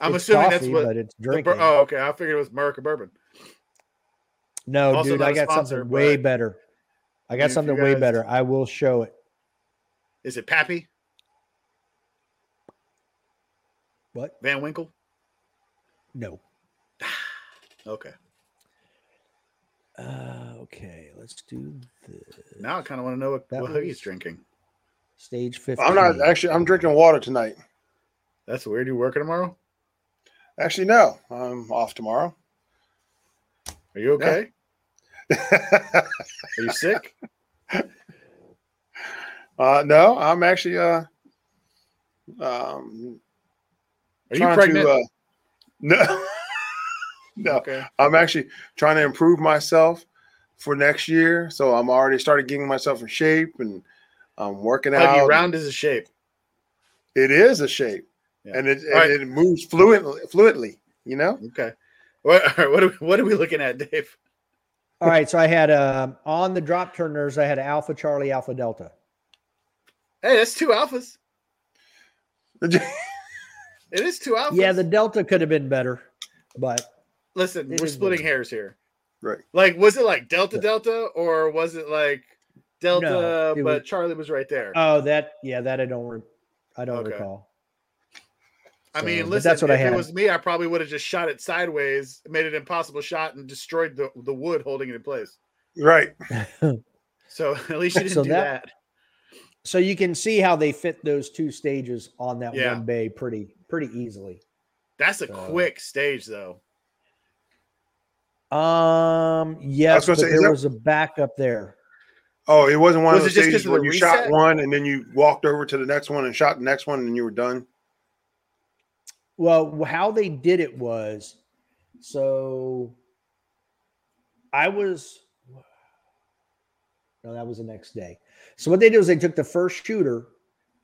I'm it's assuming coffee, that's what but it's drinking. The, oh, okay. I figured it was America bourbon. No, also dude, I got sponsor, something way better. I got something guys, way better. I will show it. Is it Pappy? What? Van Winkle? No. Okay. Uh, okay, let's do this. Now I kind of want to know what, what Huggy's drinking. Stage fifteen. I'm not actually. I'm drinking water tonight. That's weird. You working tomorrow? Actually, no. I'm off tomorrow. Are you okay? No. Are you sick? Uh, no, I'm actually. Uh, um, Are you pregnant? To, uh, no. No, okay. I'm actually trying to improve myself for next year. So I'm already started getting myself in shape and I'm working Huggy, out. Round is a shape. It is a shape. Yeah. And it and right. it moves fluently, fluently, you know? Okay. What, all right, what, are we, what are we looking at, Dave? All right. So I had um, on the drop turners, I had Alpha Charlie, Alpha Delta. Hey, that's two alphas. It is two alphas. Yeah, the Delta could have been better, but... Listen, it we're splitting weird. hairs here. Right. Like, was it like Delta yeah. Delta or was it like Delta, no, it but was... Charlie was right there? Oh, that, yeah, that I don't, re- I don't okay. recall. So, I mean, listen, that's what if I had. It was me, I probably would have just shot it sideways, made an impossible shot and destroyed the, the wood holding it in place. Right. So at least you didn't so do that, that. So you can see how they fit those two stages on that yeah. one bay pretty, pretty easily. That's a so. quick stage though. Um. Yes, but say, there that... was a backup there. Oh, it wasn't one was of those stages where you reset? shot one and then you walked over to the next one and shot the next one and you were done. Well, how they did it was, so I was. No, that was the next day. So what they did was they took the first shooter,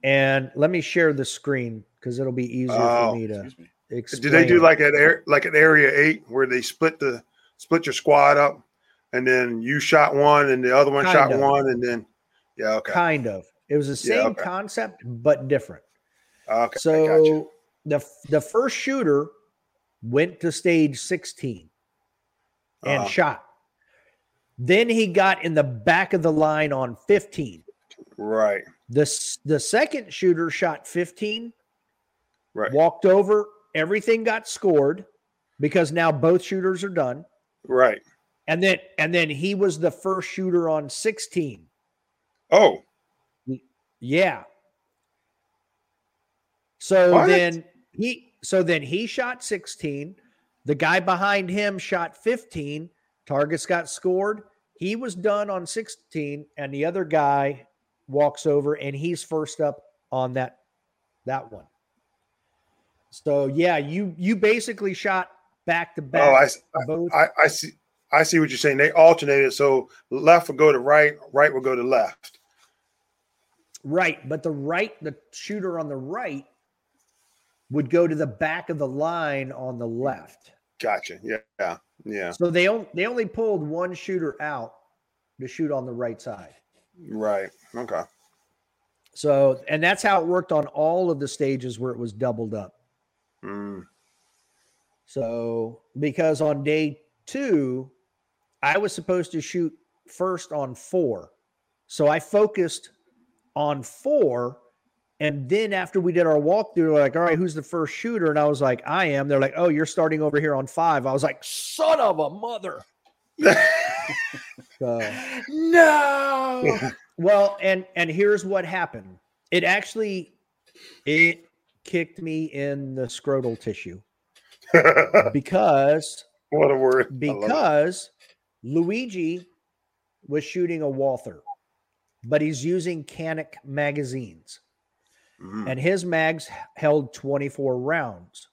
and let me share the screen because it'll be easier oh, for me to. Me. Explain. Did they do like an air like an area eight where they split the? Split your squad up, and then you shot one, and the other one kind shot of. one, and then yeah, okay. Kind of. It was the same yeah, okay. concept, but different. Okay. So gotcha. the the first shooter went to stage sixteen and uh-huh. shot. Then he got in the back of the line on fifteen. Right. The the second shooter shot fifteen. Right. Walked over. Everything got scored because now both shooters are done. Right. And then and then he was the first shooter on sixteen. Oh. Yeah. So what? then he so then he shot sixteen. The guy behind him shot fifteen. Targets got scored. He was done on sixteen, and the other guy walks over and he's first up on that that one. So yeah, you you basically shot back to back. Oh, I, both. I, I see. I see what you're saying. They alternated, so left will go to right, right will go to left. Right, but the right, the shooter on the right would go to the back of the line on the left. Gotcha. Yeah, yeah. So they only they only pulled one shooter out to shoot on the right side. Right. Okay. So, and that's how it worked on all of the stages where it was doubled up. Mm. So, because on day two, I was supposed to shoot first on four. So I focused on four. And then after we did our walkthrough, they're like, all right, who's the first shooter? And I was like, I am. They're like, oh, you're starting over here on five. I was like, son of a mother. So, no. Well, and and here's what happened. It actually, it kicked me in the scrotal tissue. Because what a word. Because Luigi was shooting a Walther, but he's using Canic magazines. Mm. And his mags held twenty-four rounds.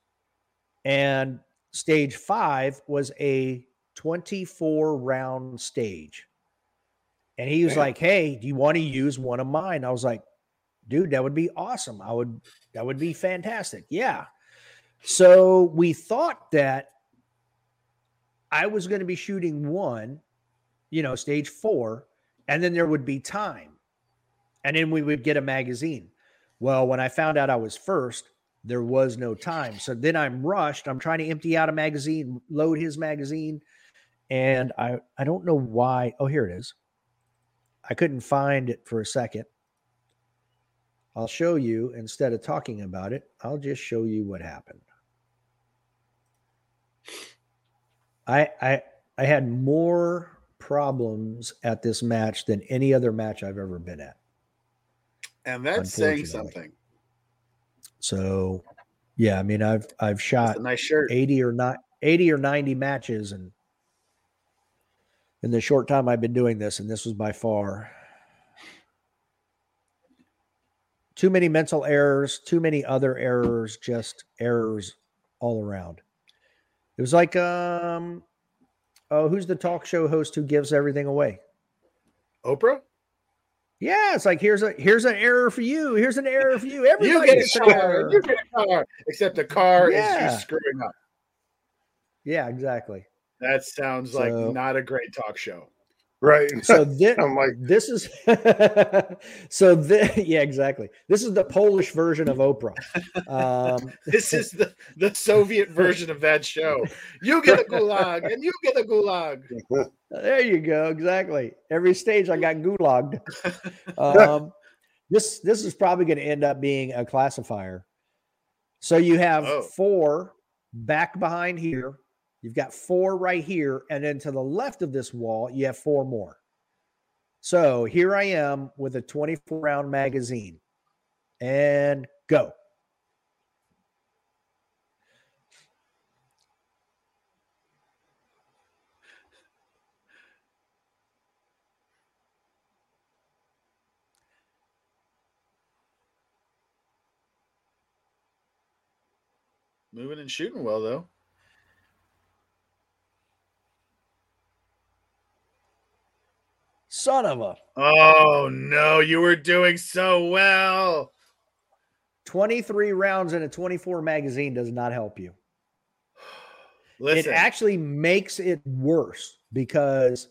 And stage five was a twenty-four round stage. And he was Damn. like, hey, do you want to use one of mine? I was like, dude, that would be awesome. I would, that would be fantastic. Yeah. So we thought that I was going to be shooting one, you know, stage four, and then there would be time. And then we would get a magazine. Well, when I found out I was first, there was no time. So then I'm rushed. I'm trying to empty out a magazine, load his magazine. And I, I don't know why. Oh, here it is. I couldn't find it for a second. I'll show you instead of talking about it. I'll just show you what happened. I, I, I had more problems at this match than any other match I've ever been at. And that's saying something. So, yeah, I mean, I've, I've shot nice shirt. eighty or not eighty or ninety matches. And in the short time I've been doing this, and this was by far too many mental errors, too many other errors, just errors all around. It was like, um, oh, who's the talk show host who gives everything away? Oprah? Yeah, it's like, here's a here's an error for you. Here's an error for you. Everybody you gets a car. Error. You get a car. Except the car yeah. is just screwing up. Yeah, exactly. That sounds so, like not a great talk show. Right. So this, I'm like, this is so this, yeah, exactly. This is the Polish version of Oprah. Um, this is the, the Soviet version of that show. You get a gulag and you get a gulag. There you go. Exactly. Every stage I got gulagged. Um, this this is probably going to end up being a classifier. So you have oh. four back behind here. You've got four right here, and then to the left of this wall, you have four more. So here I am with a twenty-four round magazine. And go. Moving and shooting well, though. Son of a. Oh, no. You were doing so well. twenty-three rounds in a twenty-four magazine does not help you. Listen. It actually makes it worse because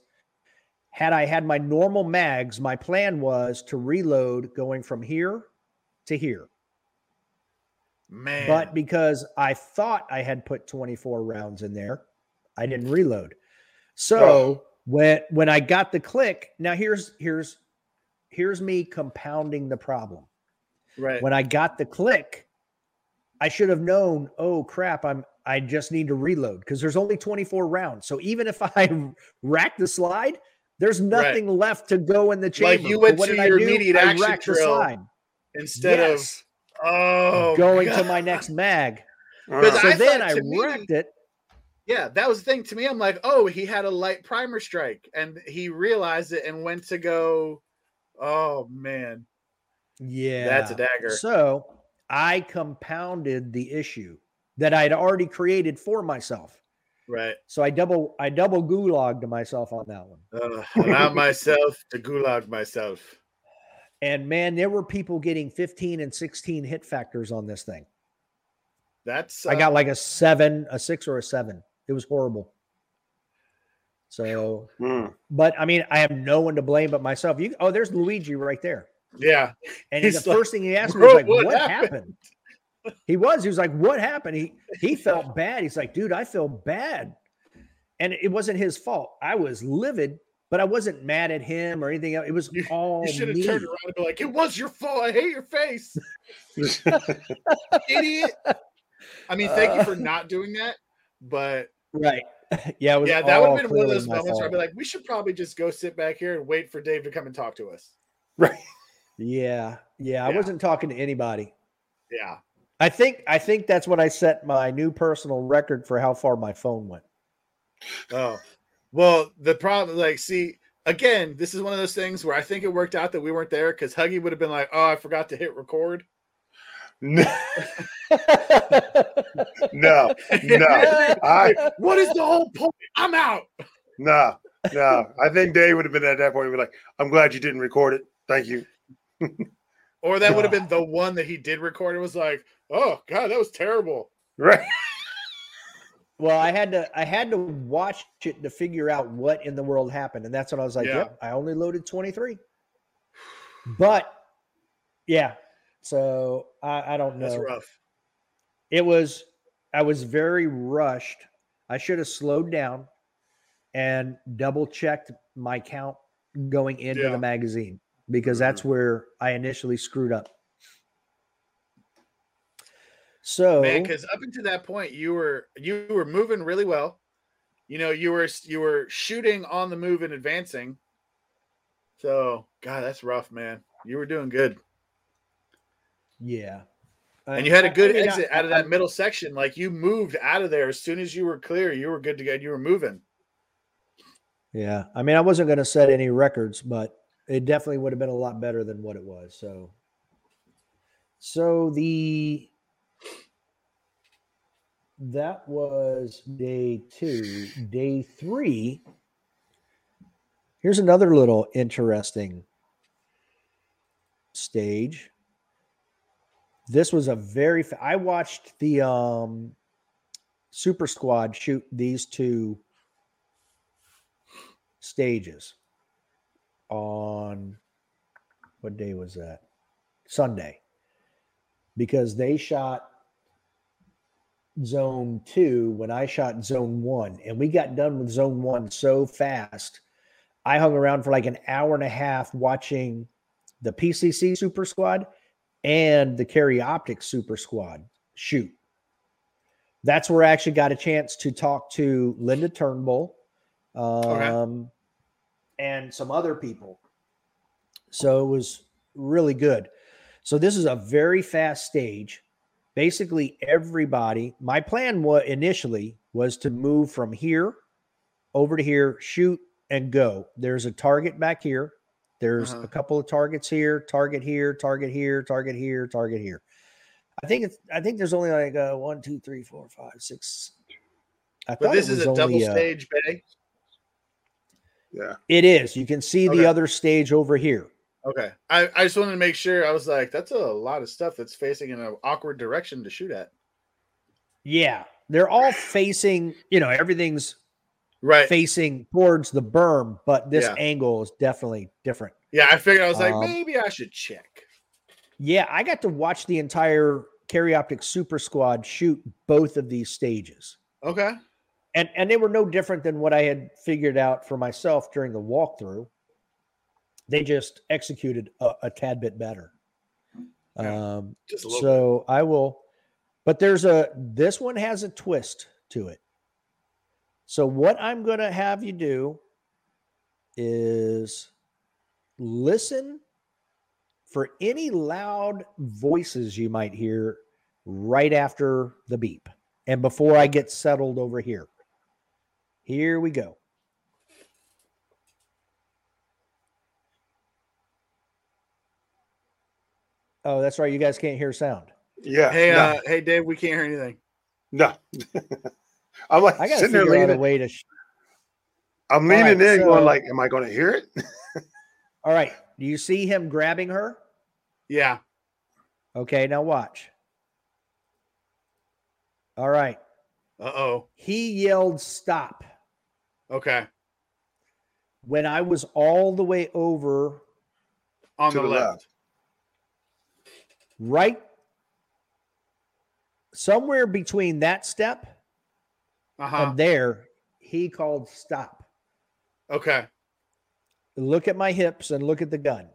had I had my normal mags, my plan was to reload going from here to here. Man. But because I thought I had put twenty-four rounds in there, I didn't reload. So... Oh. When when I got the click, now here's here's here's me compounding the problem. Right. When I got the click, I should have known, oh crap, I'm I just need to reload because there's only twenty-four rounds. So even if I rack the slide, there's nothing right. left to go in the chamber. Like you went to your immediate action I drill the slide. Instead yes. of oh going God. to my next mag. Uh. So I then I racked me- it. Yeah, that was the thing to me. I'm like, oh, he had a light primer strike, and he realized it and went to go, oh, man. Yeah. That's a dagger. So I compounded the issue that I'd already created for myself. Right. So I double I double gulagged myself on that one. Uh, allow myself to gulag myself. And man, there were people getting fifteen and sixteen hit factors on this thing. That's uh, I got like a seven, a six, or a seven. It was horrible. So, mm. but I mean, I have no one to blame but myself. You oh, there's Luigi right there. Yeah. And the like, first thing he asked me was like, what, what happened? happened? He was, he was like, what happened? He he felt bad. He's like, dude, I feel bad. And it wasn't his fault. I was livid, but I wasn't mad at him or anything else. It was you, all You should have turned around and be like, it was your fault. I hate your face. Idiot. I mean, thank uh, you for not doing that, but right. Yeah, it was yeah, that would have been one of those moments where I'd be like, we should probably just go sit back here and wait for Dave to come and talk to us. Right. Yeah, yeah. Yeah. I wasn't talking to anybody. Yeah. I think I think that's what I set my new personal record for how far my phone went. Oh. Well, the problem, like, see, again, this is one of those things where I think it worked out that we weren't there because Huggy would have been like, oh, I forgot to hit record. No. no, no. I, what is the whole point? I'm out. No, no. I think Dave would have been at that point. He'd be like, I'm glad you didn't record it. Thank you. Or that would have been the one that he did record. It was like, oh God, that was terrible. Right. Well, I had to I had to watch it to figure out what in the world happened. And that's when I was like, yeah. Yep, I only loaded twenty-three. But yeah. So I, I don't know. That's rough. It was, I was very rushed. I should have slowed down and double checked my count going into yeah. the magazine because mm-hmm. that's where I initially screwed up. So man, because up until that point, you were, you were moving really well. You know, you were, you were shooting on the move and advancing. So God, that's rough, man. You were doing good. Yeah. And you had a good I mean, exit I, out of that I, middle section. Like you moved out of there as soon as you were clear, you were good to go. You were moving. Yeah. I mean, I wasn't going to set any records, but it definitely would have been a lot better than what it was. So, so the, that was day two, day three. Here's another little interesting stage. This was a very – I watched the um, Super Squad shoot these two stages on – what day was that? Sunday. Because they shot zone two when I shot zone one. And we got done with zone one so fast. I hung around for like an hour and a half watching the P C C Super Squad and the Carry Optics Super Squad shoot. That's where I actually got a chance to talk to Linda Turnbull um, okay. and some other people. So it was really good. So this is a very fast stage. Basically everybody, my plan was initially was to move from here over to here, shoot and go. There's a target back here. There's uh-huh. a couple of targets here, target here, target here, target here, target here. I think it's. I think there's only like a one, two, three, four, five, six. I but this is a double a, stage bay. Yeah, it is. You can see okay. the other stage over here. Okay, I, I just wanted to make sure. I was like, that's a lot of stuff that's facing in an awkward direction to shoot at. Yeah, they're all facing. You know, everything's. Right, facing towards the berm, but this yeah. angle is definitely different. Yeah, I figured I was like, um, maybe I should check. Yeah, I got to watch the entire Carry Optics Super Squad shoot both of these stages. Okay, and and they were no different than what I had figured out for myself during the walkthrough. They just executed a, a tad bit better. Yeah, um, just a little so bit. I will, but there's a this one has a twist to it. So what I'm going to have you do is listen for any loud voices you might hear right after the beep. And before I get settled over here, here we go. Oh, that's right. You guys can't hear sound. Yeah. Hey, no. uh, hey, Dave, we can't hear anything. No. I'm like, I gotta sitting there leaning. Way to sh- I'm leaning right, in, so, going like, am I going to hear it? All right. Do you see him grabbing her? Yeah. Okay. Now watch. All right. Uh-oh. He yelled, stop. Okay. When I was all the way over on the, the left. left. Right. Somewhere between that step uh-huh. and there, he called stop. Okay. Look at my hips and look at the gun.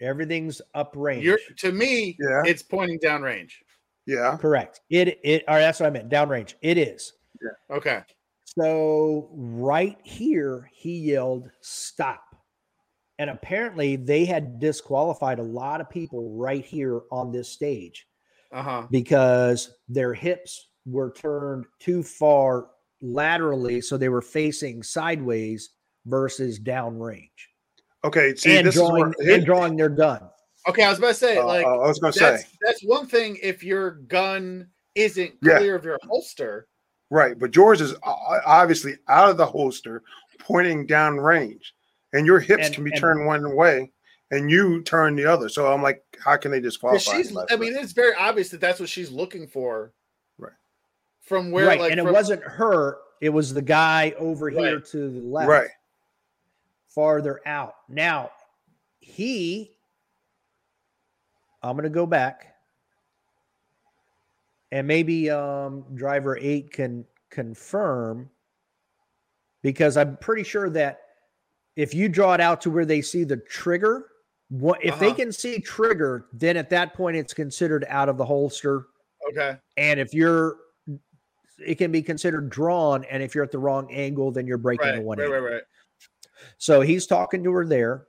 Everything's uprange. You're, to me, yeah. it's pointing downrange. Yeah. Correct. It, it, all right, that's what I meant. Downrange. It is. Yeah. Okay. So right here, he yelled stop. And apparently they had disqualified a lot of people right here on this stage uh-huh. because their hips were turned too far laterally. So they were facing sideways versus downrange. Okay. See, and, this drawing, is where, and drawing their gun. Okay. I was about to say, uh, like, uh, I was going to say, that's one thing if your gun isn't clear yeah. of your holster. Right. But yours is obviously out of the holster, pointing downrange. And your hips and, can be and, turned one way, and you turn the other. So I'm like, how can they disqualify? She's, I mean, it's very obvious that that's what she's looking for. Right. From where, right. like, and from, it wasn't her. It was the guy over right. here to the left. Right. Farther out. Now, he, I'm going to go back. And maybe um, Driver eight can confirm, because I'm pretty sure that if you draw it out to where they see the trigger, what if uh-huh. they can see trigger, then at that point it's considered out of the holster. Okay. And if you're, it can be considered drawn. And if you're at the wrong angle, then you're breaking right, the one. Right, angle. right, right. So he's talking to her there,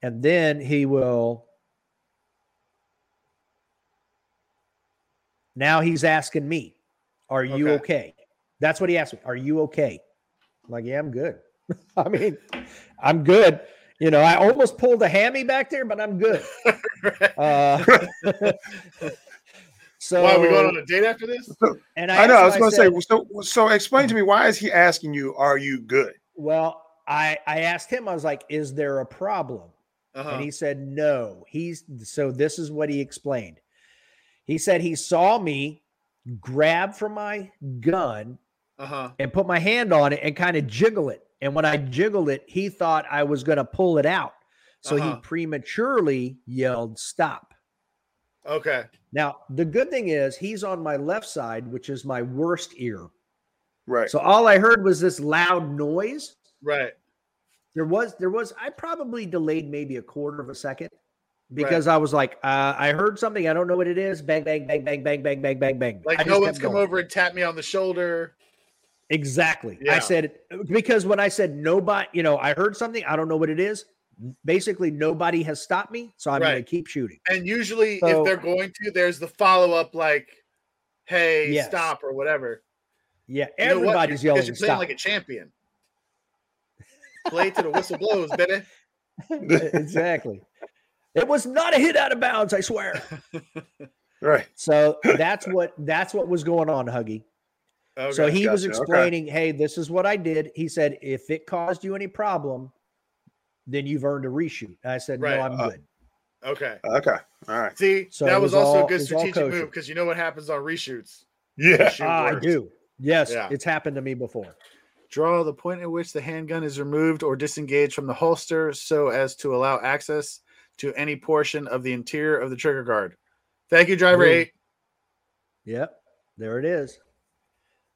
and then he will. Now he's asking me, "Are you okay?" okay? That's what he asked me. Are you okay? I'm like, yeah, I'm good. I mean, I'm good. You know, I almost pulled a hammy back there, but I'm good. uh, so, why are we going on a date after this? And I, I know I was going to say. So, so explain to me, why is he asking you, "Are you good?" Well, I I asked him. I was like, "Is there a problem?" Uh-huh. And he said, "No." He's so. This is what he explained. He said he saw me grab for my gun uh-huh. and put my hand on it and kind of jiggle it. And when I jiggled it, he thought I was going to pull it out. So uh-huh. he prematurely yelled, stop. Okay. Now, the good thing is he's on my left side, which is my worst ear. Right. So all I heard was this loud noise. Right. There was, there was, I probably delayed maybe a quarter of a second because right. I was like, uh, I heard something. I don't know what it is. Bang, bang, bang, bang, bang, bang, bang, bang, bang. Like no one's come going. over and tapped me on the shoulder. Exactly. Yeah. I said, because when I said nobody, you know, I heard something. I don't know what it is. Basically, nobody has stopped me. So I'm right. going to keep shooting. And usually so, if they're going to, there's the follow-up like, hey, yes. stop or whatever. Yeah. You everybody's yelling, you're playing stop. Like a champion. Play to the whistle blows, baby. Exactly. It was not a hit out of bounds, I swear. Right. So that's what, that's what was going on, Huggy. Okay, so he gotcha. was explaining, okay. hey, this is what I did. He said, if it caused you any problem, then you've earned a reshoot. And I said, right. no, I'm uh, good. Okay. Okay. All right. See, so that was, was also all, a good strategic move because you know what happens on reshoots. Yeah. Reshoot ah, I do. Yes. Yeah. It's happened to me before. Draw the point at which the handgun is removed or disengaged from the holster so as to allow access to any portion of the interior of the trigger guard. Thank you, Driver eight. Yep. There it is.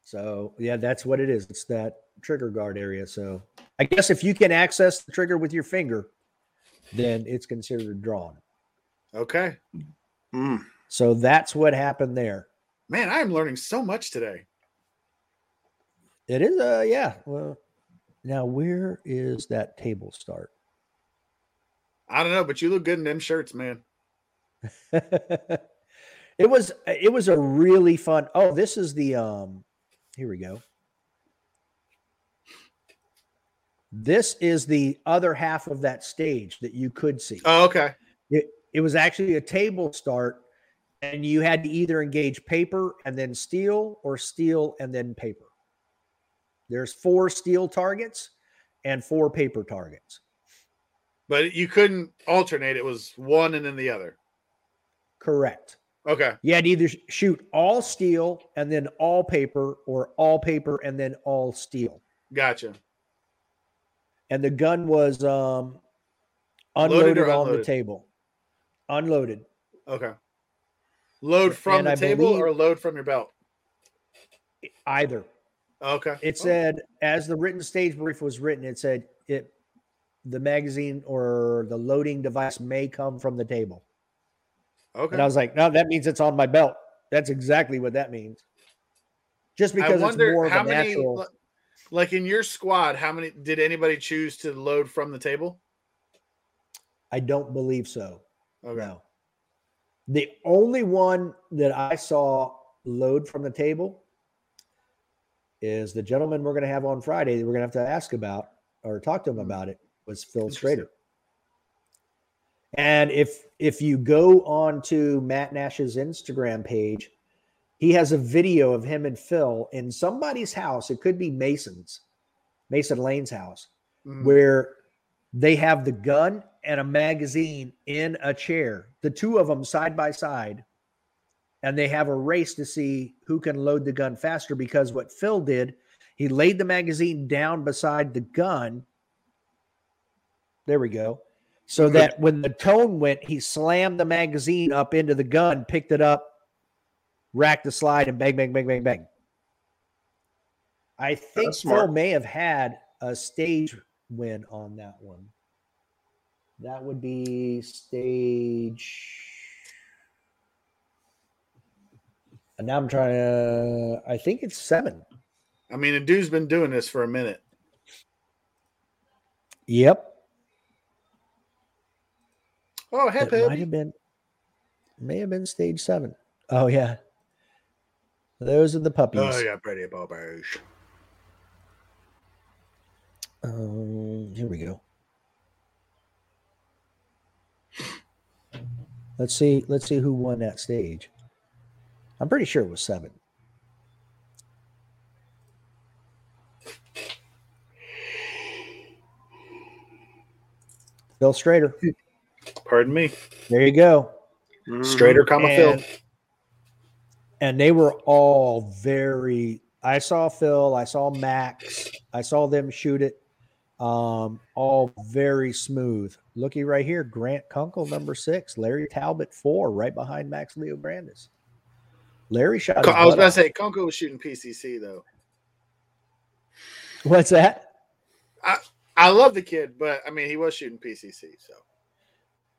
So, yeah, that's what it is. It's that trigger guard area. So, I guess if you can access the trigger with your finger, then it's considered drawn. Okay. Mm. So, that's what happened there. Man, I am learning so much today. It is, uh, yeah. Well, now, where is that table start? I don't know, but you look good in them shirts, man. It was, it was a really fun. Oh, this is the, um. Here we go. This is the other half of that stage that you could see. Oh, okay. It, It was actually a table start, and you had to either engage paper and then steel or steel and then paper. There's four steel targets and four paper targets. But you couldn't alternate. It was one and then the other. Correct. Okay. You had to either shoot all steel and then all paper or all paper and then all steel. Gotcha. And the gun was um, unloaded, unloaded on the table. Unloaded. Okay. Load from and the I table believe, or load from your belt? Either. Okay. It said, as the written stage brief was written, it said it the magazine or the loading device may come from the table. Okay. And I was like, no, that means it's on my belt. That's exactly what that means. Just because it's more of a many, natural. Like in your squad, how many did anybody choose to load from the table? I don't believe so. Okay. No. The only one that I saw load from the table is the gentleman we're going to have on Friday that we're going to have to ask about or talk to him about it was Phil Strader. And if if you go on to Matt Nash's Instagram page, he has a video of him and Phil in somebody's house. It could be Mason's, Mason Lane's house, mm. where they have the gun and a magazine in a chair, the two of them side by side, and they have a race to see who can load the gun faster because what Phil did, he laid the magazine down beside the gun. There we go. So that when the tone went, he slammed the magazine up into the gun, picked it up, racked the slide, and bang, bang, bang, bang, bang. I think Phil may have had a stage win on that one. That would be stage... And now I'm trying to, uh, I think it's seven. I mean, a dude's been doing this for a minute. Yep. Oh, heck, it might have been, may have been stage seven. Oh, yeah. Those are the puppies. Oh, yeah, pretty puppies. Um, here we go. Let's see. Let's see who won that stage. I'm pretty sure it was seven. Phil Strader. Pardon me. There you go. Mm-hmm. Strader, comma, Phil. And they were all very... I saw Phil. I saw Max. I saw them shoot it. Um, all very smooth. Looky right here. Grant Kunkel, number six. Larry Talbot, four. Right behind Max Leo Brandis. Larry shot. I was about to say Kunkel was shooting P C C though. What's that? I I love the kid, but I mean he was shooting P C C. So,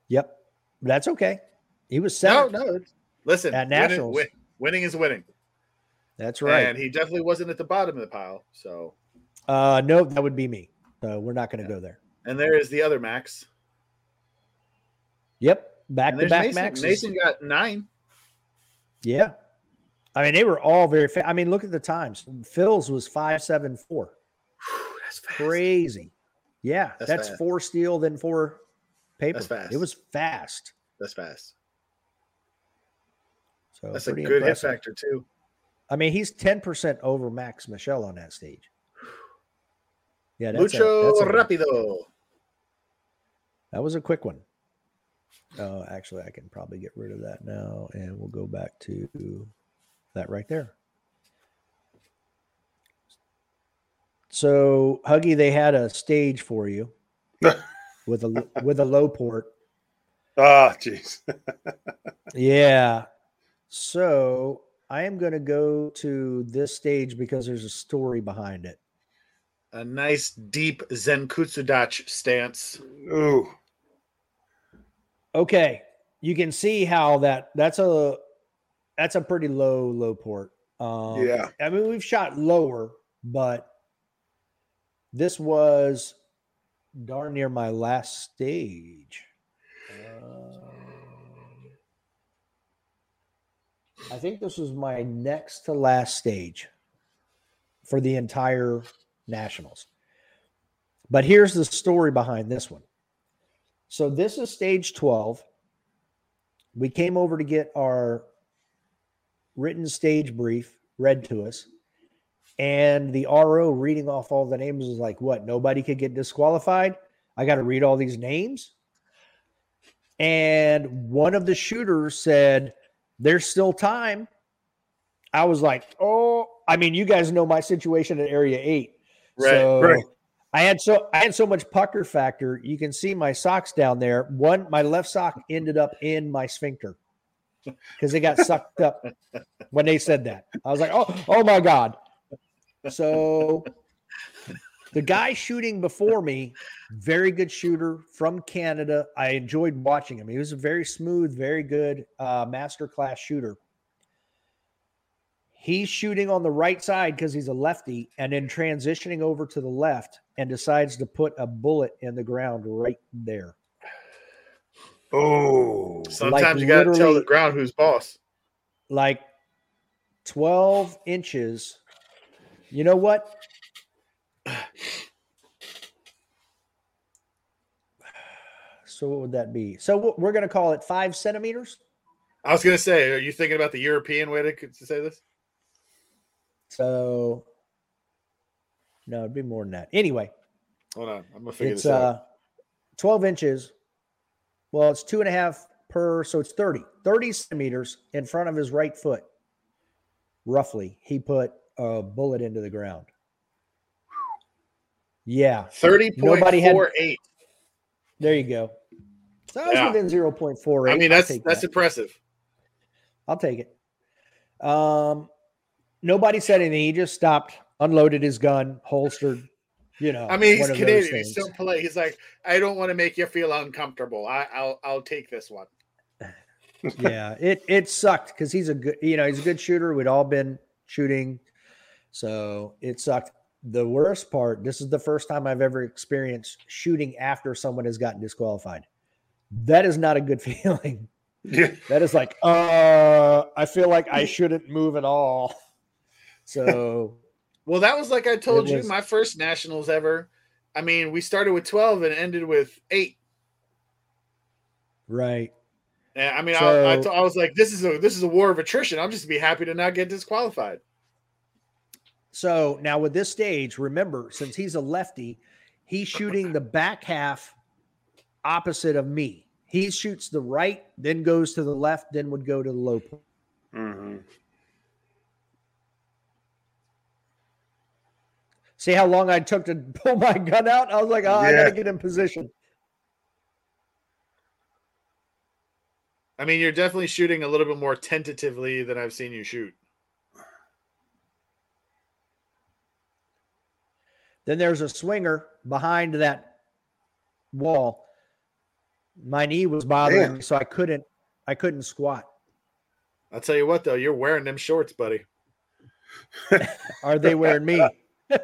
yep, that's okay. He was seven. No, no. Listen, at nationals, winning, winning is winning. That's right. And he definitely wasn't at the bottom of the pile. So, uh, no, that would be me. So we're not going to yeah. go there. And there is the other Max. Yep, back to back Max. Mason got nine. Yeah. I mean, they were all very fast. I mean, look at the times. Phil's was five seven four. That's fast. Crazy. Yeah, that's, that's four steel, then four paper. That's fast. It was fast. That's fast. So that's a good impressive hit factor, too. I mean, he's ten percent over Max Michelle on that stage. Yeah, that's Mucho a, that's a rapido. That was a quick one. Oh, actually, I can probably get rid of that now, and we'll go back to that right there. So, Huggy, they had a stage for you with a with a low port. Oh, jeez. Yeah. So, I am going to go to this stage because there's a story behind it. A nice, deep Zenkutsudachi stance. Ooh. Okay, you can see how that that's a that's a pretty low low port. Um, yeah, I mean we've shot lower, but this was darn near my last stage. Uh, I think this was my next to last stage for the entire nationals. But here's the story behind this one. So this is stage twelve. we came over to get our written stage brief read to us, and the R O reading off all the names was like, what, nobody could get disqualified? I got to read all these names? And one of the shooters said, there's still time. I was like, oh, I mean, you guys know my situation at Area eight. Right, so right. I had so I had so much pucker factor. You can see my socks down there. One, my left sock ended up in my sphincter because it got sucked up when they said that. I was like, oh, oh my God. So the guy shooting before me, very good shooter from Canada. I enjoyed watching him. He was a very smooth, very good uh, masterclass shooter. He's shooting on the right side because he's a lefty, and then transitioning over to the left and decides to put a bullet in the ground right there. Oh, sometimes like you got to tell the ground who's boss. Like twelve inches. You know what? So what would that be? So we're going to call it five centimeters. I was going to say, are you thinking about the European way to, to say this? So, no, it'd be more than that. Anyway. Hold on. I'm going to figure this out. It's uh, twelve inches. Well, it's two and a half per, so it's thirty. thirty centimeters in front of his right foot. Roughly, he put a bullet into the ground. Yeah. thirty point four eight. There you go. So I was yeah. within zero point four eight. I mean, that's that's that. impressive. I'll take it. Um, nobody said anything. He just stopped, unloaded his gun, holstered, you know. I mean, he's Canadian. He's so polite. He's like, I don't want to make you feel uncomfortable. I, I'll I'll take this one. Yeah, it it sucked because he's a good, you know, he's a good shooter. We'd all been shooting, so it sucked. The worst part, this is the first time I've ever experienced shooting after someone has gotten disqualified. That is not a good feeling. Yeah. That is like, uh, I feel like I shouldn't move at all. So, well, that was like I told you, was, my first nationals ever. I mean, we started with twelve and ended with eight. Right. And I mean, so, I, I, t- I was like, this is a this is a war of attrition. I'm just be happy to not get disqualified. So now with this stage, remember, since he's a lefty, he's shooting the back half opposite of me. He shoots the right, then goes to the left, then would go to the low point. Mm-hmm. See how long I took to pull my gun out? I was like, oh, yeah. I got to get in position. I mean, you're definitely shooting a little bit more tentatively than I've seen you shoot. Then there's a swinger behind that wall. My knee was bothering Damn. me, so I couldn't I couldn't squat. I'll tell you what, though. You're wearing them shorts, buddy. Are they wearing me?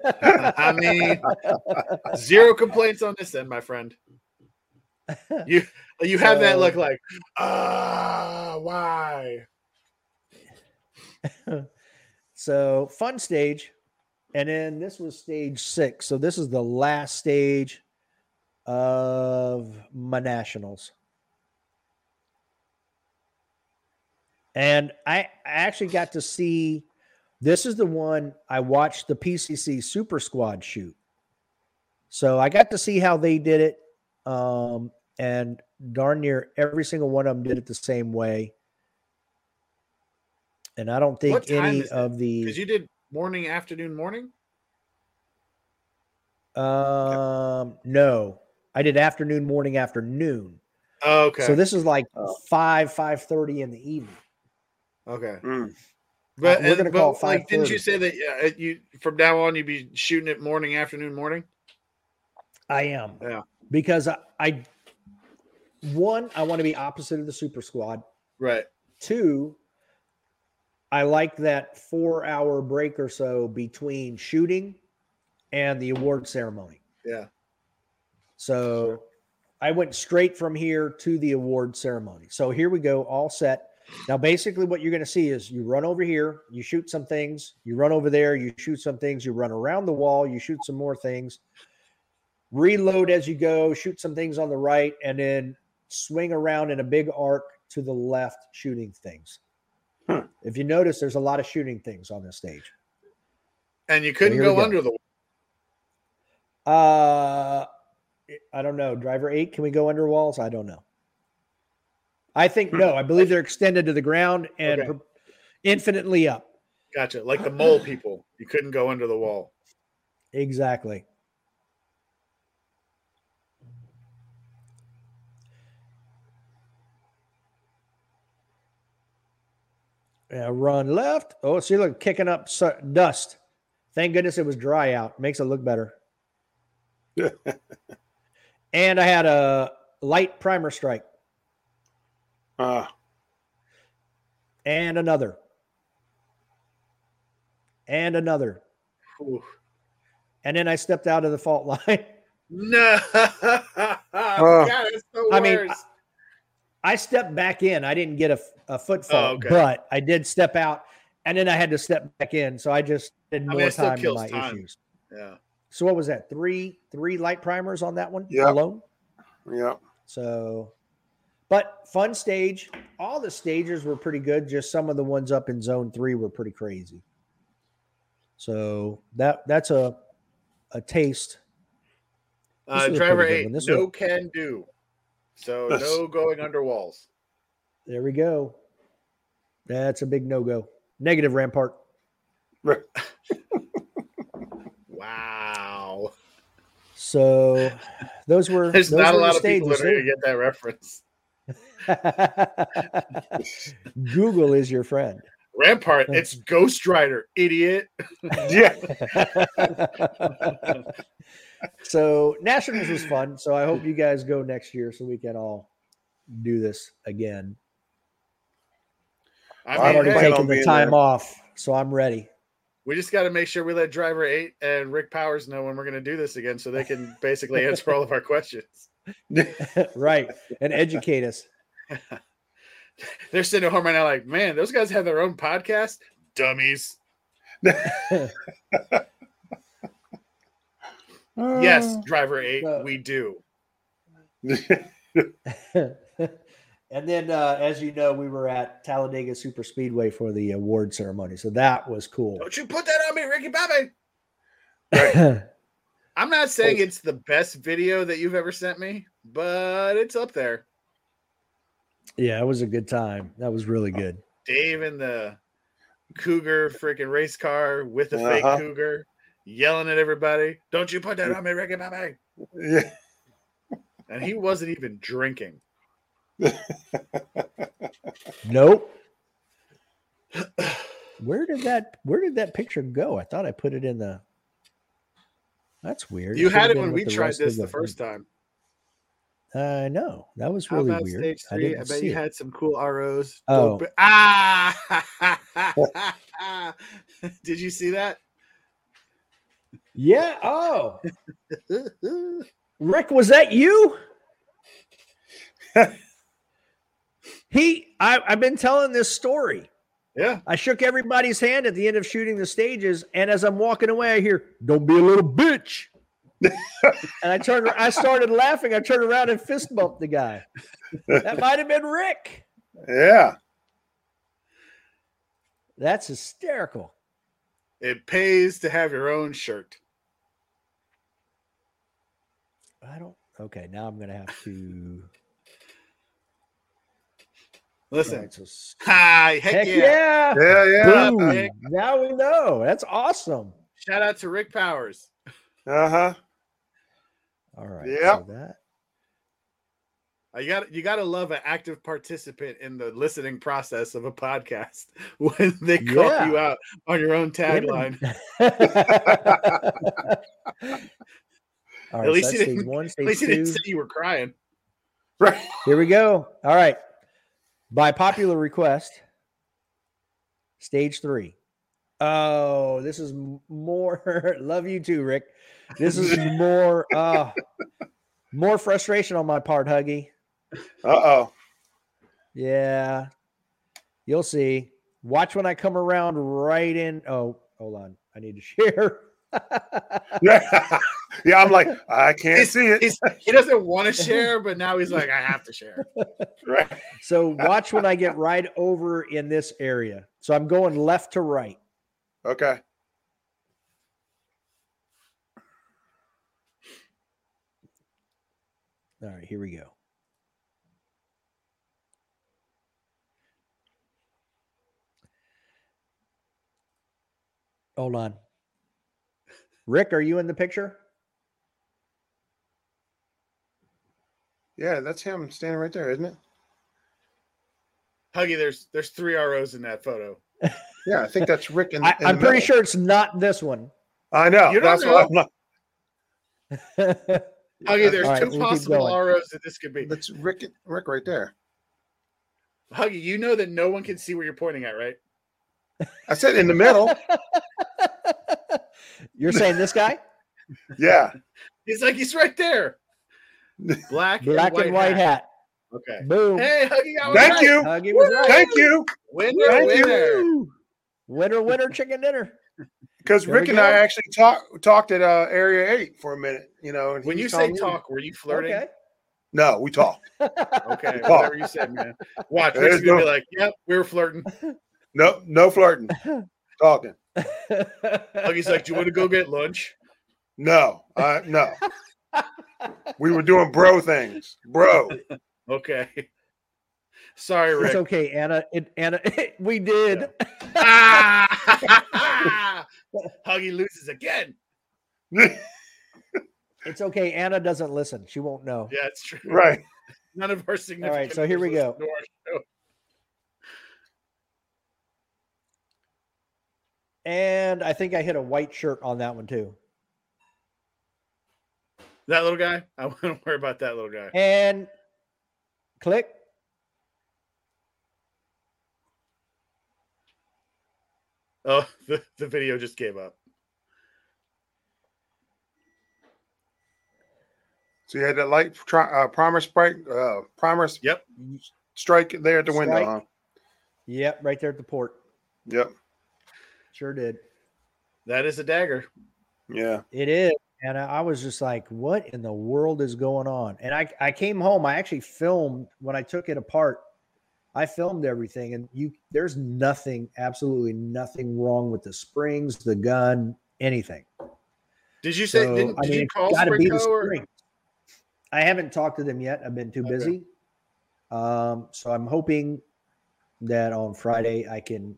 I mean, zero complaints on this end, my friend. You you have so, that look like, ah, why? So, fun stage. And then this was stage six. So this is the last stage of my nationals. And I, I actually got to see, this is the one I watched the P C C Super Squad shoot. So I got to see how they did it. Um, and darn near every single one of them did it the same way. And I don't think any of the... Because you did morning, afternoon, morning? Um, no. I did afternoon, morning, afternoon. Oh, okay. So this is like five, five thirty in the evening. Okay. Mm. But, uh, we're going to call five thirty. Like, didn't you say that uh, you from now on you'd be shooting it morning, afternoon, morning? I am. Yeah. Because I, I one, I want to be opposite of the Super Squad. Right. Two, I like that four-hour break or so between shooting and the award ceremony. Yeah. So sure. I went straight from here to the award ceremony. So here we go, all set. Now, basically what you're going to see is you run over here, you shoot some things, you run over there, you shoot some things, you run around the wall, you shoot some more things, reload as you go, shoot some things on the right, and then swing around in a big arc to the left shooting things. Huh. If you notice, there's a lot of shooting things on this stage. And you couldn't go, go under the wall. Uh, I don't know. Driver eight, can we go under walls? I don't know. I think no. I believe they're extended to the ground and okay. infinitely up. Gotcha. Like the mole people. You couldn't go under the wall. Exactly. Yeah, run left. Oh, see, look, kicking up dust. Thank goodness it was dry out. Makes it look better. And I had a light primer strike. Ah. Uh. And another. And another. Oof. And then I stepped out of the fault line. No. uh, God, it's the worst. I mean, I, I stepped back in. I didn't get a, a foot fault, oh, okay. but I did step out, and then I had to step back in. So I just did more I mean, time to my time. issues. Yeah. So what was that? Three three light primers on that one yep. alone? Yeah. So, but fun stage. All the stages were pretty good. Just some of the ones up in zone three were pretty crazy. So that that's a a taste. Uh, driver eight, no can do. So no going under walls. There we go. That's a big no-go. Negative Rampart. Wow. So those were There's those not were a lot of people that are going to get that reference. Google is your friend. Rampart, it's Ghost Rider, idiot. Yeah. So Nationals was fun. So I hope you guys go next year so we can all do this again. I mean, I've already hey, taken the time there. off, so I'm ready. We just got to make sure we let Driver eight and Rick Powers know when we're going to do this again so they can basically answer all of our questions. Right. And educate us. They're sitting at home right now like, man, those guys have their own podcast? Dummies. Yes, Driver eight, uh, we do. And then, uh, as you know, we were at Talladega Super Speedway for the award ceremony, so that was cool. Don't you put that on me, Ricky Bobby. Right. I'm not saying it's the best video that you've ever sent me, but it's up there. Yeah, it was a good time. That was really good. Dave in the Cougar freaking race car with a uh-huh. fake Cougar. Yelling at everybody, don't you put that on me, Ricky Bobby. Yeah. And he wasn't even drinking. Nope. Where did that where did that picture go? I thought I put it in the that's weird. You had it when we tried this the first time. I uh, know. That was really How about weird. Stage three? I, didn't I bet see you it. had some cool R Os. Oh. Ah! Did you see that? Yeah. Oh, Rick, was that you? he, I, I've been telling this story. Yeah. I shook everybody's hand at the end of shooting the stages, and as I'm walking away, I hear, "Don't be a little bitch." And I turned, I started laughing. I turned around and fist bumped the guy. That might have been Rick. Yeah. That's hysterical. It pays to have your own shirt. I don't. Okay, now I'm going to have to. Listen. Right, so... Hi. Heck, heck yeah. Yeah, yeah. yeah. Now we know. That's awesome. Shout out to Rick Powers. Uh-huh. All right. Yeah. So that... You got you got to love an active participant in the listening process of a podcast when they call yeah. you out on your own tagline. All right, at least so you didn't, one, at least you didn't say you were crying. Right. Here we go. All right. By popular request, stage three. Oh, this is more. Love you too, Rick. This is more. Uh, more frustration on my part, Huggy. Uh-oh. Yeah. You'll see. Watch when I come around right in. Oh, hold on. I need to share. Yeah, I'm like, I can't he's, see it. He's, he doesn't want to share, but now he's like, I have to share. Right. So watch when I get right over in this area. So I'm going left to right. Okay. All right, here we go. Hold on. Rick, are you in the picture? Yeah, that's him standing right there, isn't it? Huggy, there's there's three R Os in that photo. Yeah, I think that's Rick. In the, I, in I'm pretty middle. Sure it's not this one. I know. You don't that's know. What I'm not. Huggy, there's right, two we'll possible R Os that this could be. That's Rick, Rick right there. Huggy, you know that no one can see where you're pointing at, right? I said in the middle. You're saying this guy? Yeah. He's like, he's right there. Black, Black and white, and white hat. hat. Okay. Boom. Hey, Huggy got Thank right. you. Huggy was right. Thank you. Winner, Thank winner. You. Winner, winner, chicken dinner. Because Rick and I actually talk, talked at uh, Area eight for a minute. You know, and when you say talk, were you flirting? Okay. No, we talked. Okay, we talked. Whatever you said, man. Watch, Rick's going to be like, yep, we were flirting. No, no flirting. Talking. Huggy's like, do you want to go get lunch? No, uh, no. We were doing bro things. Bro. Okay. Sorry, Rick. It's okay, Anna. It, Anna, it, we did. Yeah. Ah! Huggy loses again. It's okay. Anna doesn't listen. She won't know. Yeah, it's true. Right. None of her significant. All right, so here we go. And I think I hit a white shirt on that one too. That little guy? I wouldn't worry about that little guy. And click. Oh, the, the video just gave up. So you had that light uh, primer spike, uh, primer yep. strike there at the strike. window, huh? Yep, right there at the port. Yep. Sure did. That is a dagger. Yeah. It is. And I was just like, what in the world is going on? And I, I came home. I actually filmed when I took it apart. I filmed everything, and you there's nothing, absolutely nothing wrong with the springs, the gun, anything. Did you say, so, didn't, did I mean, you call Sprinko? Or... I haven't talked to them yet. I've been too okay. busy. Um, so I'm hoping that on Friday I can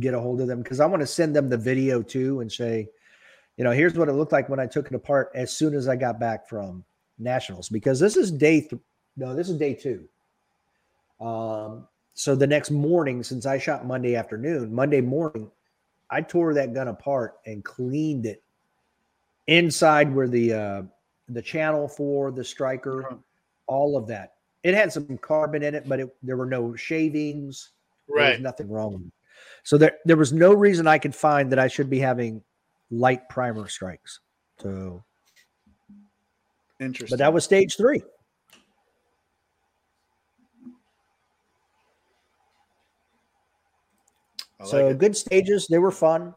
get a hold of them, because I want to send them the video too and say, you know, here's what it looked like when I took it apart as soon as I got back from Nationals, because this is day three. No, this is day two. Um, so the next morning, since I shot Monday afternoon, Monday morning, I tore that gun apart and cleaned it inside where the, uh, the channel for the striker, uh-huh. all of that. It had some carbon in it, but it, there were no shavings. Right. There was nothing wrong with it. So there, there was no reason I could find that I should be having light primer strikes. So interesting. But that was stage three. I so like good stages. They were fun.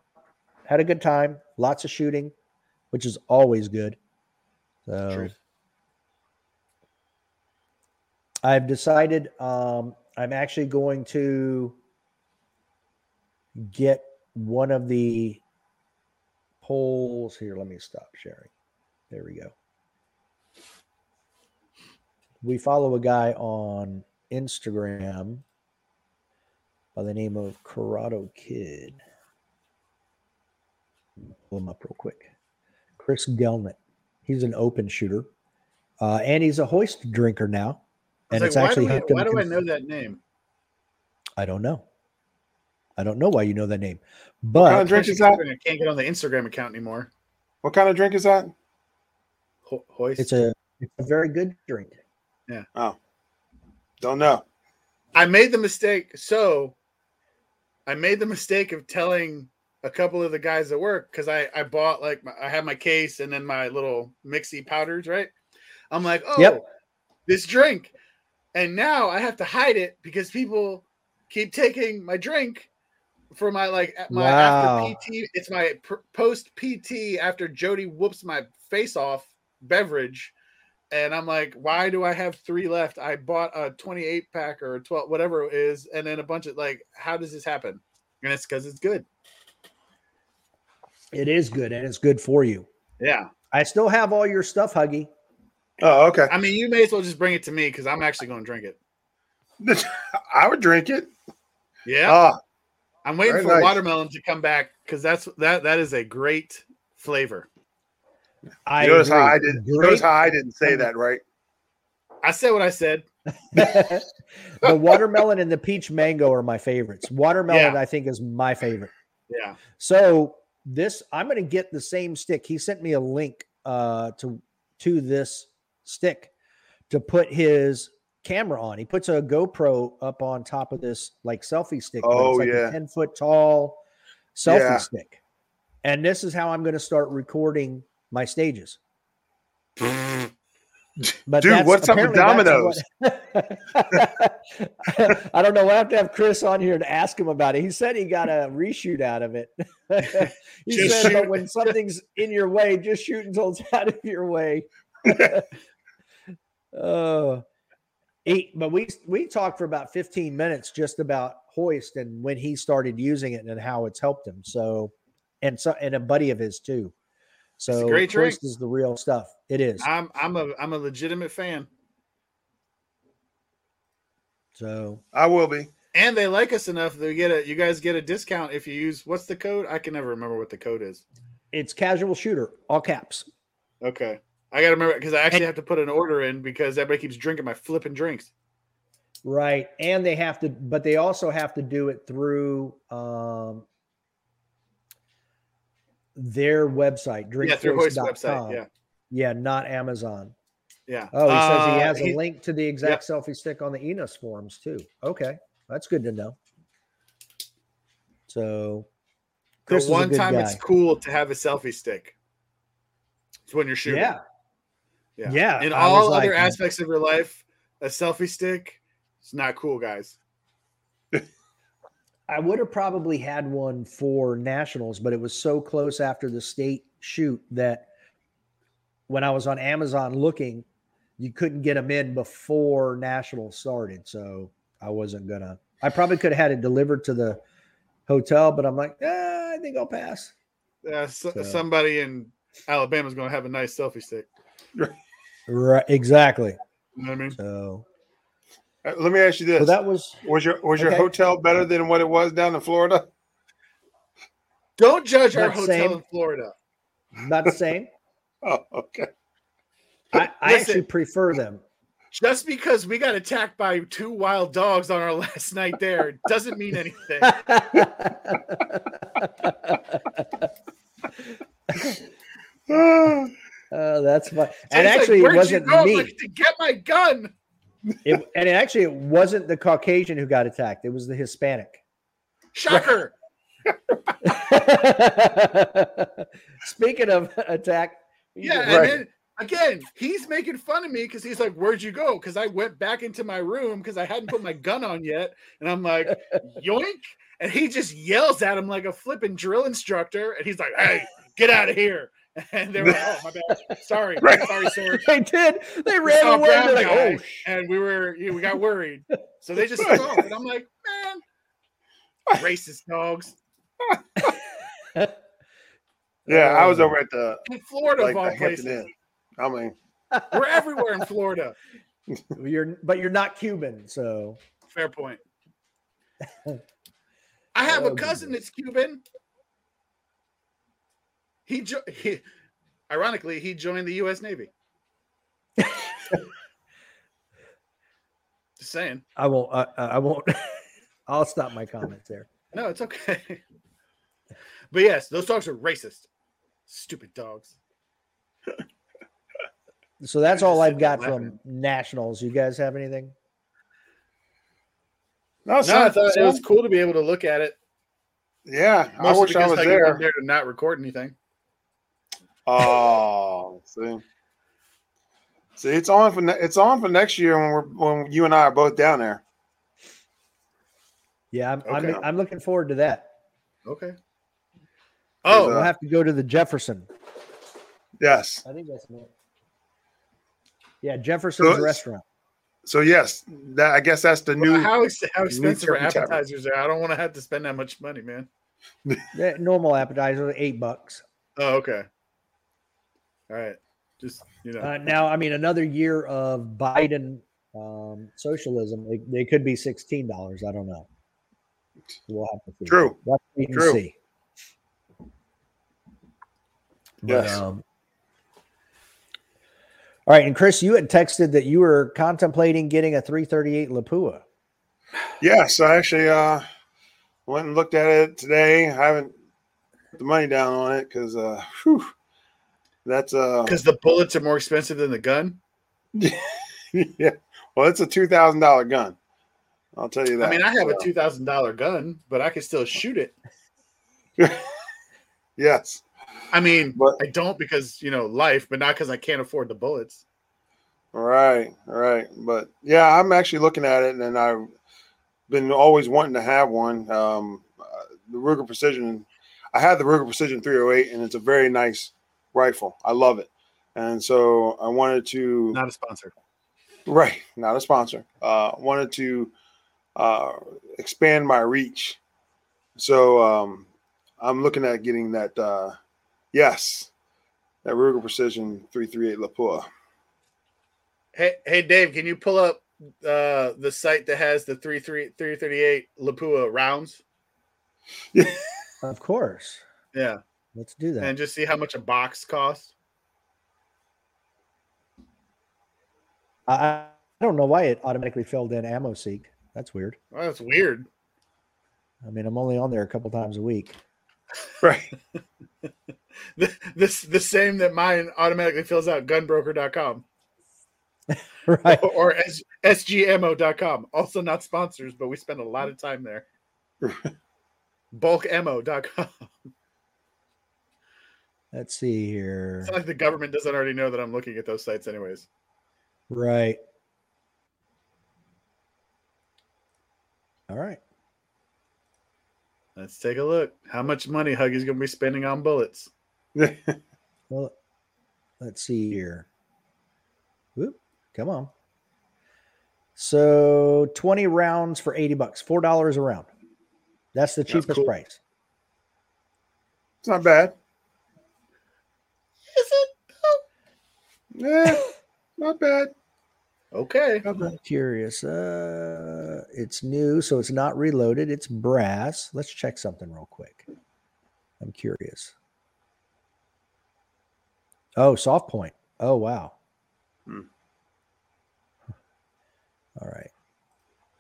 Had a good time. Lots of shooting, which is always good. So True. I've decided um, I'm actually going to get one of the polls here. Let me stop sharing. There we go. We follow a guy on Instagram by the name of Corrado Kid. Pull him up real quick. Chris Gelnett. He's an open shooter. Uh, and he's a Hoist drinker now. And it's like, actually why do, we, why do I know that name? I don't know. I don't know why you know that name. But what kind of drink is that? I can't get on the Instagram account anymore. What kind of drink is that? Ho- Hoist. It's a, it's a very good drink. Yeah. Oh. Don't know. I made the mistake. So I made the mistake of telling a couple of the guys at work, because I, I bought like my, I have my case and then my little mixy powders, right? I'm like, oh, yep. this drink. And now I have to hide it because people keep taking my drink for my like my wow. after P T. It's my post P T after Jody whoops my face off beverage, and I'm like, why do I have three left? I bought a twenty-eight pack or twelve, whatever it is, and then a bunch of like, how does this happen? And it's because it's good. It is good, and it's good for you. Yeah, I still have all your stuff, Huggy. Oh, okay. I mean, you may as well just bring it to me because I'm actually going to drink it. I would drink it. Yeah, ah, I'm waiting for nice. watermelon to come back because that's that that is a great flavor. I you notice agree. how I didn't you notice how I didn't say that, right? I said what I said. The watermelon and the peach mango are my favorites. Watermelon, yeah. I think, is my favorite. Yeah. So this, I'm going to get the same stick. He sent me a link uh, to to this stick to put his camera on. He puts a GoPro up on top of this like selfie stick. Oh, it's like yeah. a ten foot tall selfie yeah. stick. And this is how I'm going to start recording my stages. But dude, what's up with dominoes? What, I don't know. We'll have to have Chris on here to ask him about it. He said he got a reshoot out of it. He said, but when something's in your way, just shoot until it's out of your way. uh, he, but we we talked for about fifteen minutes just about Hoist and when he started using it and how it's helped him. So, and so, and a buddy of his too. So great Hoist is the real stuff. It is. I'm I'm a I'm a legitimate fan. So I will be. And they like us enough that we get a you guys get a discount if you use what's the code? I can never remember what the code is. It's Casual Shooter, all caps. Okay. I gotta remember because I actually and, have to put an order in because everybody keeps drinking my flipping drinks. Right. And they have to, but they also have to do it through um their website, drink yeah, through Hoist website, yeah, yeah, not Amazon, yeah. Oh, he uh, says he has a he, link to the exact yeah. selfie stick on the Enos forums too. Okay, that's good to know. So, Chris the one time guy. It's cool to have a selfie stick. It's when you're shooting. Yeah, yeah. yeah In all other like, aspects of your life, a selfie stick, it's not cool, guys. I would have probably had one for nationals, but it was so close after the state shoot that when I was on Amazon looking, you couldn't get them in before nationals started. So I wasn't gonna, I probably could have had it delivered to the hotel, but I'm like, ah, I think I'll pass. Yeah, so, so. Somebody in Alabama is going to have a nice selfie stick. Right. Exactly. You know what I mean? So. Let me ask you this: well, that was was your was your okay. hotel better than what it was down in Florida? Don't judge Not our hotel same. in Florida. Not the same. Oh, okay. I, I Listen, actually prefer them. Just because we got attacked by two wild dogs on our last night there doesn't mean anything. Oh, that's fun. And actually, like, it wasn't me. Like, to get my gun. It, and it actually, it wasn't the Caucasian who got attacked. It was the Hispanic. Shocker. Speaking of attack. Yeah. Right. And then, again, he's making fun of me because he's like, where'd you go? Because I went back into my room because I hadn't put my gun on yet. And I'm like, yoink. And he just yells at him like a flipping drill instructor. And he's like, hey, get out of here. And they were like, oh, my bad. Sorry. Right. Sorry, sir. They did. They ran we away. They're like, oh, and we were, you know, we got worried. So they just took off. And I'm like, man, racist dogs. Yeah, I was over at the. In Florida, like, of all places. I mean, we're everywhere in Florida. You're, but you're not Cuban, so. Fair point. I have oh, a cousin that's Cuban. He, jo- he, ironically, he joined the U S Navy. Just saying. I won't. Uh, I won't. I'll stop my comments there. No, it's okay. But yes, those dogs are racist. Stupid dogs. So that's all I've got from nationals. You guys have anything? No, it's no I thought it was cool to be able to look at it. Yeah, Mostly I wish I was I there. there to not record anything. Oh, see, see, it's on for ne- it's on for next year when we're when you and I are both down there. Yeah, I'm okay. I'm, I'm looking forward to that. Okay. Oh, we'll have to go to the Jefferson. Yes. I think that's me. Yeah, Jefferson's so restaurant. So yes, that I guess that's the well, new. How, ex- how expensive are appetizers are? I don't want to have to spend that much money, man. Yeah, normal appetizer, eight bucks. Oh, okay. All right, just you know. Uh, now, I mean, another year of Biden um, socialism. It, it could be sixteen dollars. I don't know. We'll have to see. True. We'll have to True. See. Yes. But, um, all right, and Chris, you had texted that you were contemplating getting a three thirty-eight Lapua. Yes, I actually uh, went and looked at it today. I haven't put the money down on it because uh, that's because uh, the bullets are more expensive than the gun. Yeah, well, it's a two thousand dollar gun. I'll tell you that. I mean, I have a two thousand dollar gun, but I can still shoot it. Yes. I mean, but, I don't because, you know, life, but not because I can't afford the bullets. Right, right. But, yeah, I'm actually looking at it, and I've been always wanting to have one. Um, uh, the Ruger Precision, I had the Ruger Precision three oh eight, and it's a very nice rifle. I love it. And so I wanted to. Not a sponsor. Right, not a sponsor. Uh, wanted to uh, expand my reach. So um, I'm looking at getting that. Uh, Yes, that Ruger Precision three thirty-eight Lapua. Hey, hey, Dave, can you pull up uh, the site that has the three thirty-eight Lapua rounds? Yeah, of course. Yeah, let's do that and just see how much a box costs. I don't know why it automatically filled in ammo seek. That's weird. Well, that's weird. I mean, I'm only on there a couple times a week. Right. The, this the same that mine automatically fills out gunbroker dot com. Right. Or, or S, S G ammo dot com. Also not sponsors, but we spend a lot of time there. bulk ammo dot com. Let's see here. It's like the government doesn't already know that I'm looking at those sites anyways. Right. All right. Let's take a look. How much money Huggy's going to be spending on bullets? Well, let's see here. Whoop, come on. So twenty rounds for eighty bucks, four dollars a round. That's the cheapest That's cool. price. It's not bad. Is it? No. Yeah, not bad. Okay. I'm curious. Uh, it's new, so it's not reloaded. It's brass. Let's check something real quick. I'm curious. Oh, soft point. Oh, wow. Hmm. All right.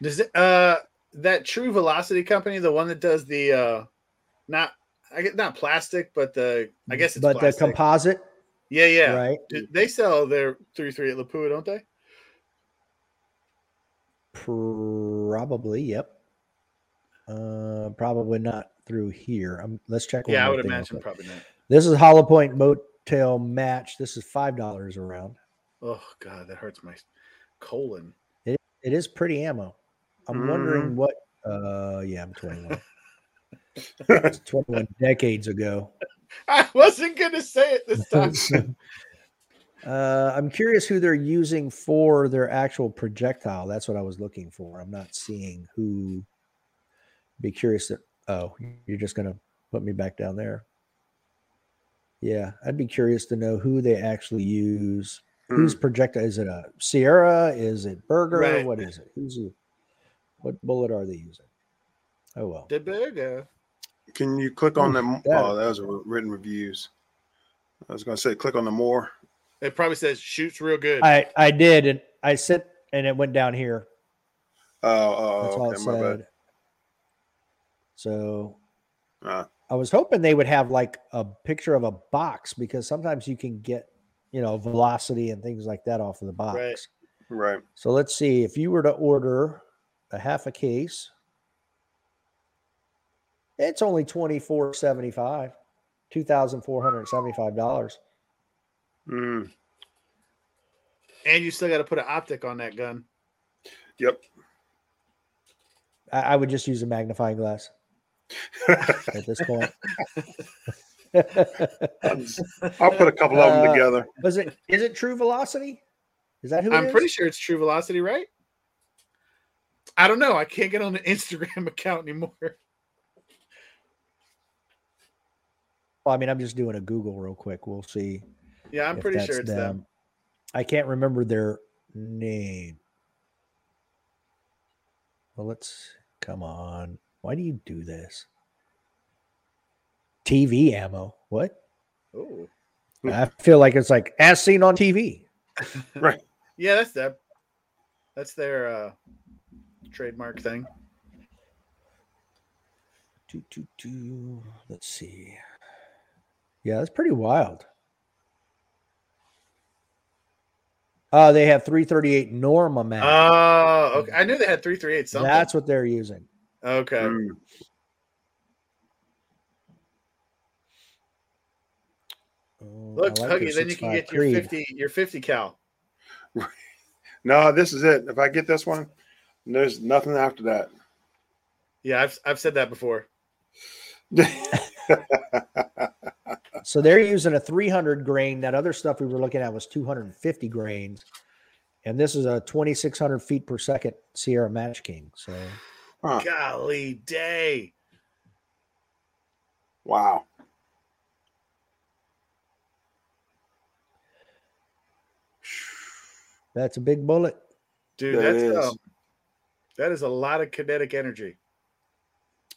Does it, uh that True Velocity company, the one that does the uh, not I get not plastic, but the I guess it's but plastic. The composite. Yeah, yeah. Right. They sell their three thirty-eight Lapua, don't they? Probably, yep. Uh, probably not through here. Um, let's check. Yeah, I would imagine probably not. This is Hollow Point Motel Match. This is five dollars a round. Oh, God, that hurts my colon. It, it is pretty ammo. I'm mm. wondering what. Uh, yeah, I'm twenty-one. It's twenty-one decades ago. I wasn't going to say it this time. Uh, I'm curious who they're using for their actual projectile. That's what I was looking for. I'm not seeing who. Be curious that. Oh, you're just going to put me back down there. Yeah, I'd be curious to know who they actually use. Mm. Whose projectile is it? A Sierra? Is it Berger? Right. What is it? Who's it? What bullet are they using? Oh well, the Berger. Can you click on them? Oh, that was written reviews. I was going to say, click on the more. It probably says shoots real good. I, I did, and I sent, and it went down here. Oh, oh that's all okay, it said. My bad. So uh. I was hoping they would have like a picture of a box because sometimes you can get, you know, velocity and things like that off of the box. Right. Right. So let's see. If you were to order a half a case, it's only twenty-four seventy-five, two thousand four hundred seventy-five dollars. Mm. And you still got to put an optic on that gun. Yep. I, I would just use a magnifying glass. at this point. I'll put a couple of them uh, together. Was it? Is it True Velocity? Is that who? I'm it is? pretty sure it's True Velocity, right? I don't know. I can't get on the Instagram account anymore. Well, I mean, I'm just doing a Google real quick. We'll see. Yeah, I'm pretty sure it's them. them. I can't remember their name. Well, let's come on. Why do you do this? T V ammo. What? Oh, I feel like it's like as seen on T V. Right. Yeah, that's that. That's their uh, trademark thing. Two, two, two. Let's see. Yeah, that's pretty wild. Uh, they have three thirty-eight Norma Magnum. Oh, okay. I knew they had three thirty-eight something. That's what they're using. Okay. Mm. Oh, look, like Huggy, then you can get Creed. your fifty, your fifty cal. No, this is it. If I get this one, there's nothing after that. Yeah, I've I've said that before. So they're using a three hundred grain. That other stuff we were looking at was two hundred fifty grains, and this is a twenty-six hundred feet per second Sierra Match King. So, huh. Golly day! Wow. That's a big bullet. Dude, that that's is. Um, that is a lot of kinetic energy.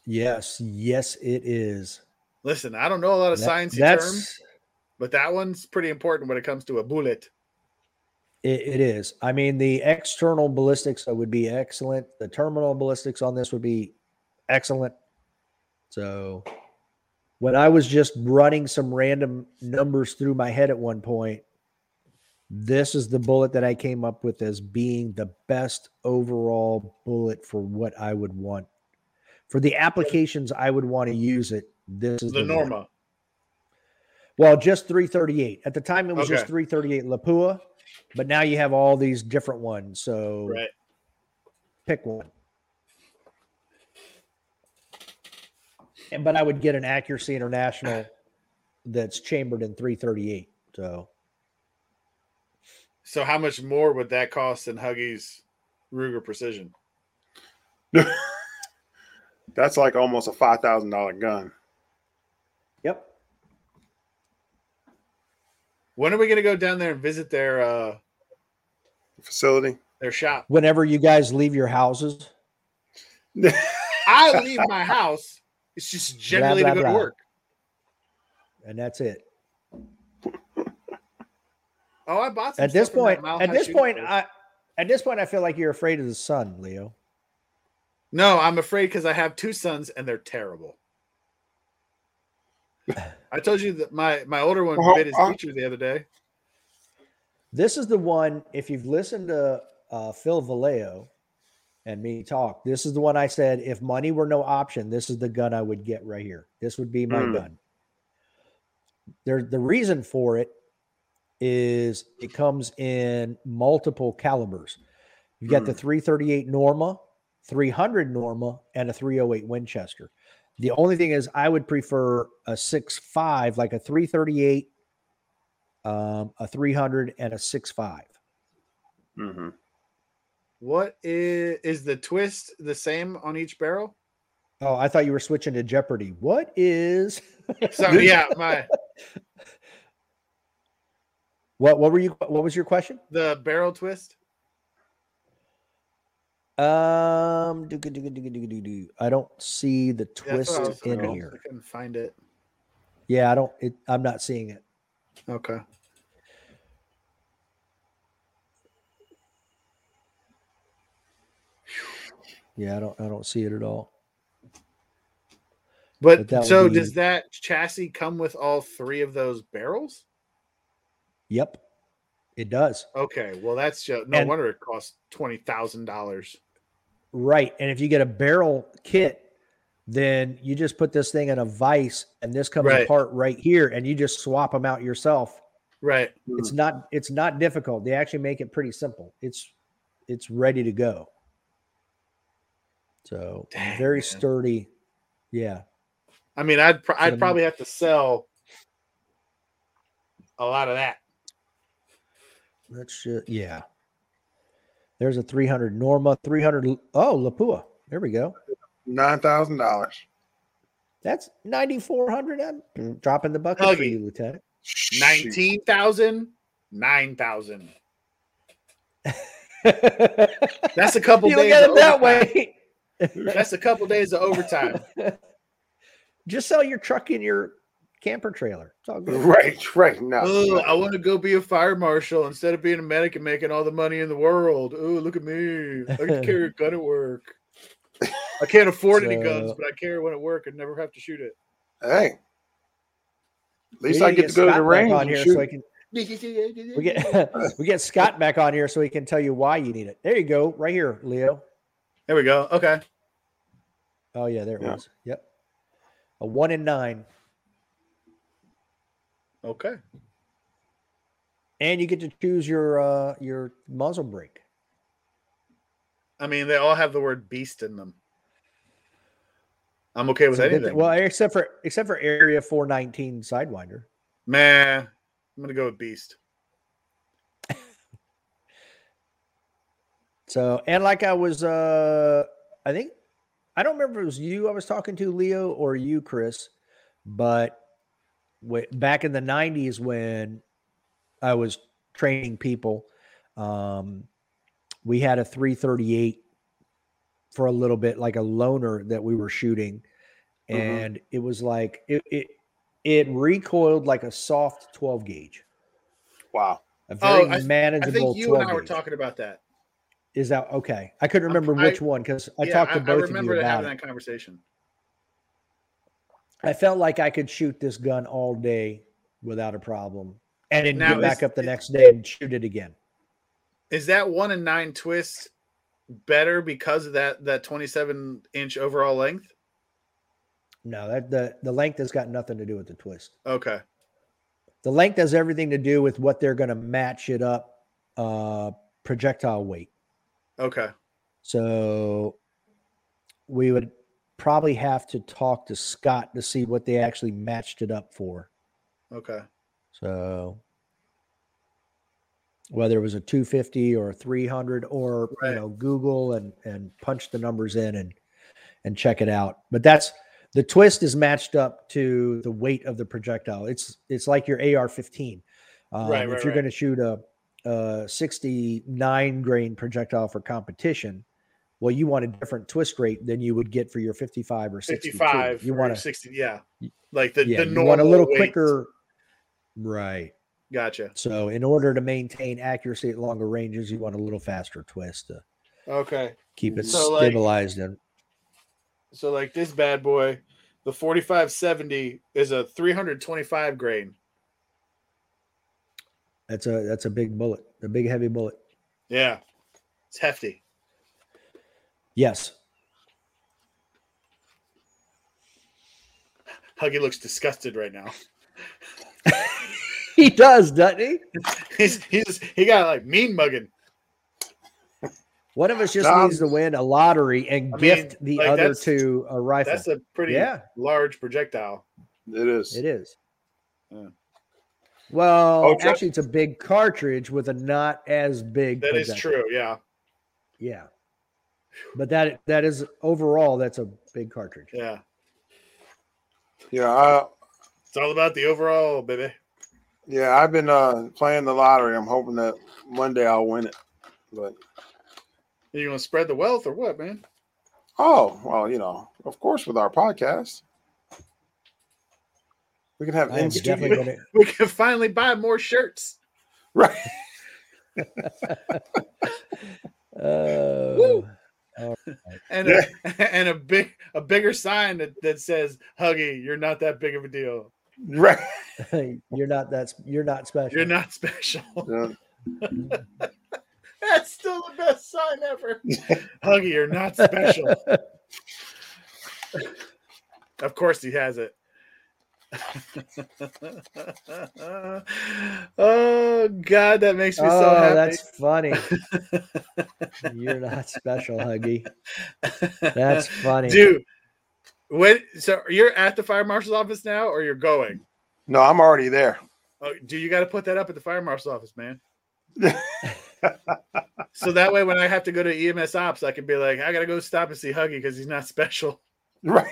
Yes, yes, it is. Listen, I don't know a lot of that, sciencey terms, but that one's pretty important when it comes to a bullet. It, it is. I mean, the external ballistics would be excellent. The terminal ballistics on this would be excellent. So when I was just running some random numbers through my head at one point, this is the bullet that I came up with as being the best overall bullet for what I would want. For the applications I would want to use it, this is the, the Norma. One. Well, just three thirty-eight. At the time, it was okay. just three thirty-eight Lapua, but now you have all these different ones. So right. pick one. And But I would get an Accuracy International that's chambered in three thirty-eight. So... So how much more would that cost than Huggy's Ruger Precision? That's like almost a five thousand dollars gun. Yep. When are we going to go down there and visit their uh, facility? Their shop. Whenever you guys leave your houses. I leave my house. It's just generally blah, blah, to go blah. to work. And that's it. Oh, I bought some at this point. At this point, I at this point I feel like you're afraid of the sun, Leo. No, I'm afraid because I have two sons and they're terrible. I told you that my, my older one bit his teacher the other day. This is the one. If you've listened to uh, Phil Vallejo and me talk, this is the one I said if money were no option, this is the gun I would get right here. This would be my mm. gun. There, the reason for it. Is it comes in multiple calibers. You've got mm. the three thirty-eight Norma, three hundred Norma, and a three oh eight Winchester. The only thing is I would prefer a six point five, like a three thirty-eight, um, a three hundred, and a six point five. Mm-hmm. What is, is the twist the same on each barrel? Oh, I thought you were switching to Jeopardy. What is... So, yeah, my... What what were you what was your question? The barrel twist. Um do, do, do, do, do, do, do. I don't see the twist yeah, in here. I couldn't find it. Yeah, I don't it, I'm not seeing it. Okay. Yeah, I don't I don't see it at all. But, but so be... does that chassis come with all three of those barrels? Yep, it does. Okay, well, that's just, no and, wonder it costs twenty thousand dollars. Right, and if you get a barrel kit, then you just put this thing in a vise, and this comes right. apart right here, and you just swap them out yourself. Right. It's not It's not difficult. They actually make it pretty simple. It's it's ready to go. So Dang, very man. sturdy, Yeah. I mean, I'd pr- I'd probably have to sell a lot of that. That's uh, yeah. There's a three hundred Norma, three hundred. Oh, Lapua. There we go. nine thousand dollars. That's nine thousand four hundred dollars. I'm dropping the bucket Huggy. For you, Lieutenant. nineteen thousand dollars, nine thousand dollars. That's a couple you days get it of that way. That's a couple days of overtime. Just sell your truck and your camper trailer. It's all good. Right, right. No, ooh, I want to go be a fire marshal instead of being a medic and making all the money in the world. Oh, look at me. I can carry a gun at work. I can't afford so, any guns, but I carry one at work and never have to shoot it. Hey. At least I get, get to go Scott to the range on here so I can we get we get Scott back on here so he can tell you why you need it. There you go, right here, Leo. There we go. Okay. Oh yeah, there it yeah. was. Yep. A one in nine. Okay. And you get to choose your uh, your muzzle brake. I mean, they all have the word beast in them. I'm okay with so anything. They, well, except for except for Area four nineteen Sidewinder. Man, I'm gonna go with beast. So, and like I was, uh, I think I don't remember if it was you I was talking to, Leo, or you, Chris, but w- back in the nineties when I was training people, um, we had a three thirty-eight for a little bit, like a loaner that we were shooting. And mm-hmm. it was like, it, it, it recoiled like a soft twelve gauge. Wow. A very oh, I, manageable I think you and I were gauge. Talking about that. Is that okay? I couldn't remember I, which one because I yeah, talked to I, both I of you about it. I remember having that conversation. I felt like I could shoot this gun all day without a problem. And then now, get back is, up the next day and shoot it again. Is that one and nine twist better because of that that twenty-seven inch overall length? No, that the, the length has got nothing to do with the twist. Okay. The length has everything to do with what they're going to match it up uh, projectile weight. Okay. So we would probably have to talk to Scott to see what they actually matched it up for. Okay. So whether it was a two fifty or a three hundred or, right. you know, Google and, and punch the numbers in and, and check it out. But that's the twist is matched up to the weight of the projectile. It's, it's like your A R fifteen. Um, right, right, if you're right. going to shoot a, a sixty-nine grain projectile for competition, well, you want a different twist rate than you would get for your fifty-five or sixty-two. fifty-five you want a sixty. Yeah. Like the, yeah, the normal, you want a little weight. Quicker. Right. Gotcha. So in order to maintain accuracy at longer ranges, you want a little faster twist to okay. keep it so stabilized. Like, in. So like this bad boy, the forty-five seventy is a three twenty-five grain. That's a that's a big bullet, a big heavy bullet. Yeah. It's hefty. Yes. Huggy looks disgusted right now. He does, doesn't he? he's, he's he got like mean mugging. One of us just um, needs to win a lottery and I gift mean, the like other two a rifle. That's a pretty yeah. large projectile. It is. It is. Yeah. Well, okay. actually, it's a big cartridge with a not as big. That projectile. Is true. Yeah. Yeah. But that that is overall, that's a big cartridge. Yeah. Yeah. I, it's all about the overall, baby. Yeah, I've been uh, playing the lottery. I'm hoping that one day I'll win it. But are you going to spread the wealth or what, man? Oh, well, you know, of course, with our podcast. We can have in studio. We, gonna... we can finally buy more shirts. Right. uh, right. And yeah. a, and a big a bigger sign that, that says, Huggy, you're not that big of a deal. Right. You're not that's you're not special. You're not special. Yeah. That's still the best sign ever. Huggy, you're not special. Of course he has it. Oh God, that makes me oh, so happy. That's funny. You're not special, Huggy. That's funny. Dude. Wait, so you're at the fire marshal's office now, or you're going? No, I'm already there. Oh, do you got to put that up at the fire marshal's office, man? So that way, when I have to go to E M S ops, I can be like, I got to go stop and see Huggy because he's not special. Right.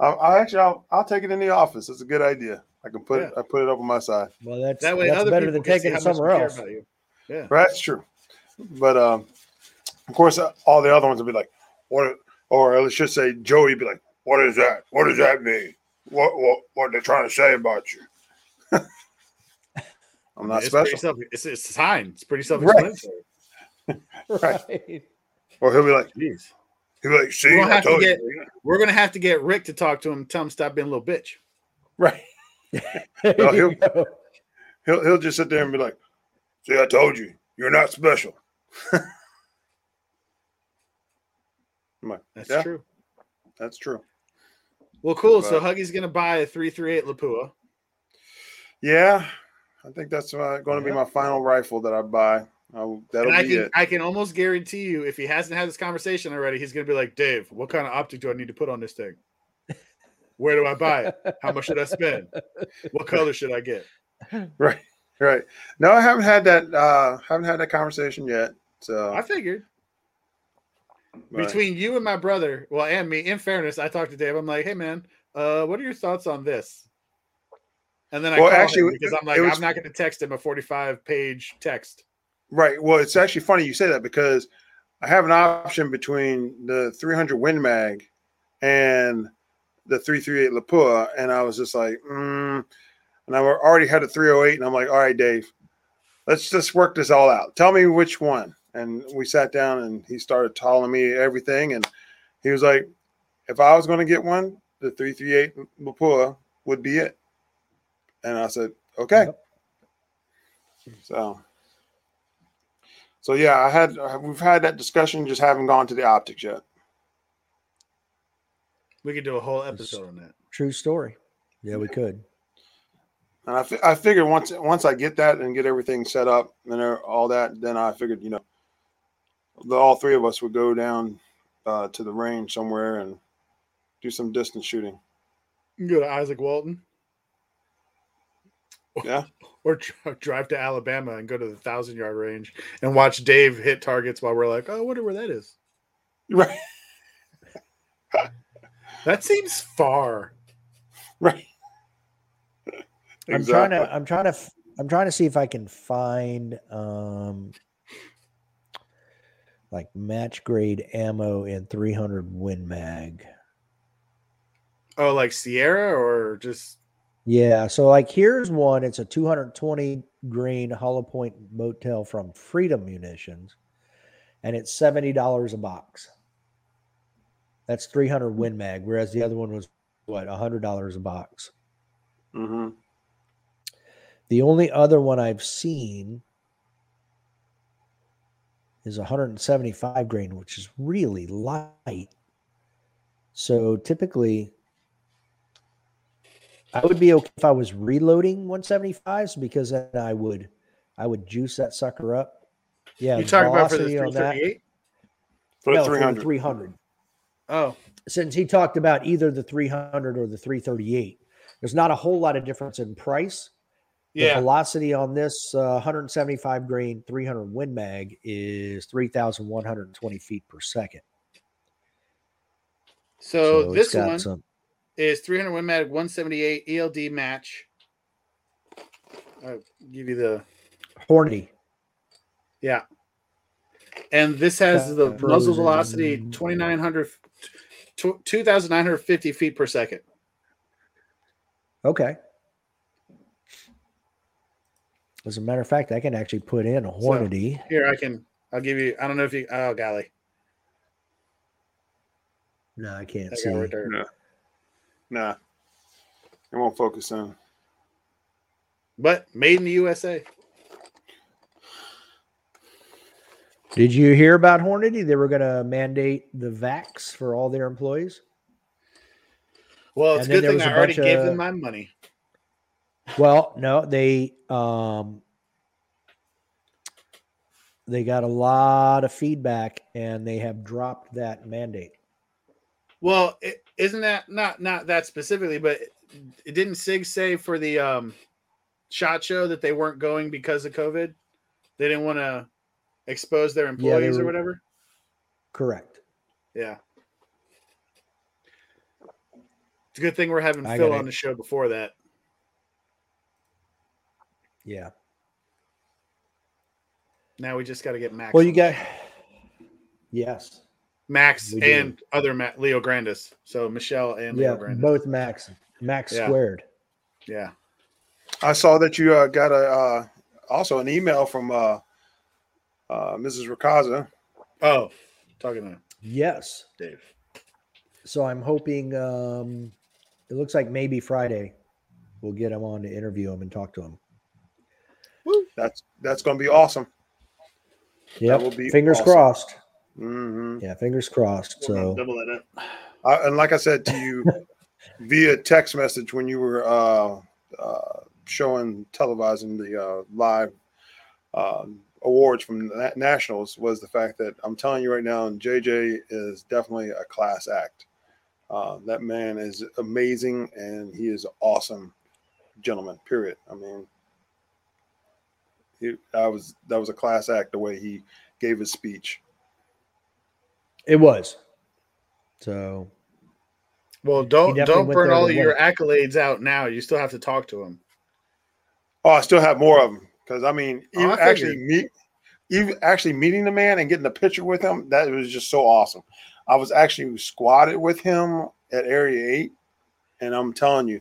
I, I actually, I'll, I'll take it in the office. It's a good idea. I can put yeah. it. I put it up on my side. Well, that's that way that's other better than taking it somewhere else. Yeah, right, that's true. But um, of course, uh, all the other ones will be like, what? Or let's just say Joey would be like, "What is that? What does that mean? What what what are they trying to say about you?" I'm not it's special. Self- it's it's time. It's pretty self-explanatory. Right. Right. Or he'll be like, "Jeez." He'll be like, "See, we're gonna, I told get, you. We're gonna have to get Rick to talk to him. Tell him stop being a little bitch." Right. No, he'll, he'll he'll just sit there and be like, "See, I told you, you're not special." Like, that's yeah, true. That's true. Well, cool. But, so Huggy's going to buy a three thirty-eight Lapua. Yeah, I think that's going to yeah. be my final rifle that I buy. I'll, that'll I be can, it. I can almost guarantee you, if he hasn't had this conversation already, he's going to be like, "Dave, what kind of optic do I need to put on this thing? Where do I buy it? How much should I spend? What color should I get?" Right, right. No, I haven't had that. Uh, haven't had that conversation yet. So I figured. Right. Between you and my brother, well, and me, in fairness, I talked to Dave. I'm like, "Hey, man, uh, what are your thoughts on this?" And then I well, actually, because I'm like, was, I'm not going to text him a forty-five page text. Right. Well, it's actually funny you say that because I have an option between the three hundred Win Mag and the three thirty-eight Lapua, and I was just like, mm. and I already had a three oh eight, and I'm like, "All right, Dave, let's just work this all out. Tell me which one." And we sat down, and he started telling me everything. And he was like, "If I was going to get one, the three thirty-eight Lapua would be it." And I said, "Okay." Yep. So, so yeah, I had we've had that discussion, just haven't gone to the optics yet. We could do a whole episode on that. True story. Yeah, we could. And I, fi- I figured once once I get that and get everything set up and all that, then I figured, you know, The, all three of us would go down uh, to the range somewhere and do some distance shooting. You can go to Isaac Walton. Yeah. Or, or drive to Alabama and go to the thousand-yard range and watch Dave hit targets while we're like, "Oh, I wonder where that is." Right. That seems far. Right. Exactly. I'm trying to. I'm trying to. I'm trying to see if I can find. Um, Like match grade ammo in three hundred Win Mag. Oh, like Sierra or just? Yeah. So like here's one. It's a two hundred twenty grain hollow point Motel from Freedom Munitions, and it's seventy dollars a box. That's three hundred Win Mag, whereas the other one was what, one hundred dollars a box. Mm-hmm. The only other one I've seen is one hundred seventy-five grain, which is really light. So typically, I would be okay if I was reloading one seventy-fives because then I would, I would juice that sucker up. Yeah, you talking about for the three thirty-eight? For the three hundred. three hundred. Oh, since he talked about either the three hundred or the three thirty-eight, there's not a whole lot of difference in price. Yeah. The velocity on this uh, one hundred seventy-five grain three hundred Win Mag is three thousand one hundred twenty feet per second. So, so this one some... is three hundred Win Mag one seventy-eight E L D match. I'll give you the Hornady. Yeah. And this has the uh, muzzle velocity twenty-nine hundred, twenty-nine fifty feet per second. Okay. As a matter of fact, I can actually put in a Hornady. So here, I can. I'll give you. I don't know if you. Oh, golly. No, I can't I see. Right there. No. Nah. It won't focus on. But made in the U S A. Did you hear about Hornady? They were going to mandate the vax for all their employees. Well, it's a good thing I already gave of, them my money. Well, no, they um, they got a lot of feedback, and they have dropped that mandate. Well, it, isn't that not not that specifically, but it, it didn't S I G say for the um, SHOT Show that they weren't going because of COVID? They didn't want to expose their employees yeah, or whatever? Correct. Yeah. It's a good thing we're having I Phil on the show before that. Yeah. Now we just got to get Max. Well, you got yes, Max and other Ma- Leo Grandis. So Michelle and yeah, Leo Grandis. Both Max, Max yeah. squared. Yeah. I saw that you uh, got a uh, also an email from uh, uh, Missus Ricazza. Oh, talking to yes, Dave. So I'm hoping um, it looks like maybe Friday we'll get him on to interview him and talk to him. Woo. That's that's going to be awesome. Yeah, fingers awesome. crossed. Mm-hmm. Yeah, fingers crossed. So, double that up. I, and like I said to you via text message when you were uh, uh, showing televising the uh, live uh, awards from Nationals, was the fact that I'm telling you right now, and J J is definitely a class act. Uh, that man is amazing, and he is an awesome gentleman. Period. I mean. It, I was that was a class act the way he gave his speech. It was. So well, don't don't burn all of your accolades out now. You still have to talk to him. Oh, I still have more of them because I mean, oh, even I actually meet, even actually meeting the man and getting a picture with him, that was just so awesome. I was actually squatted with him at Area eight, and I'm telling you,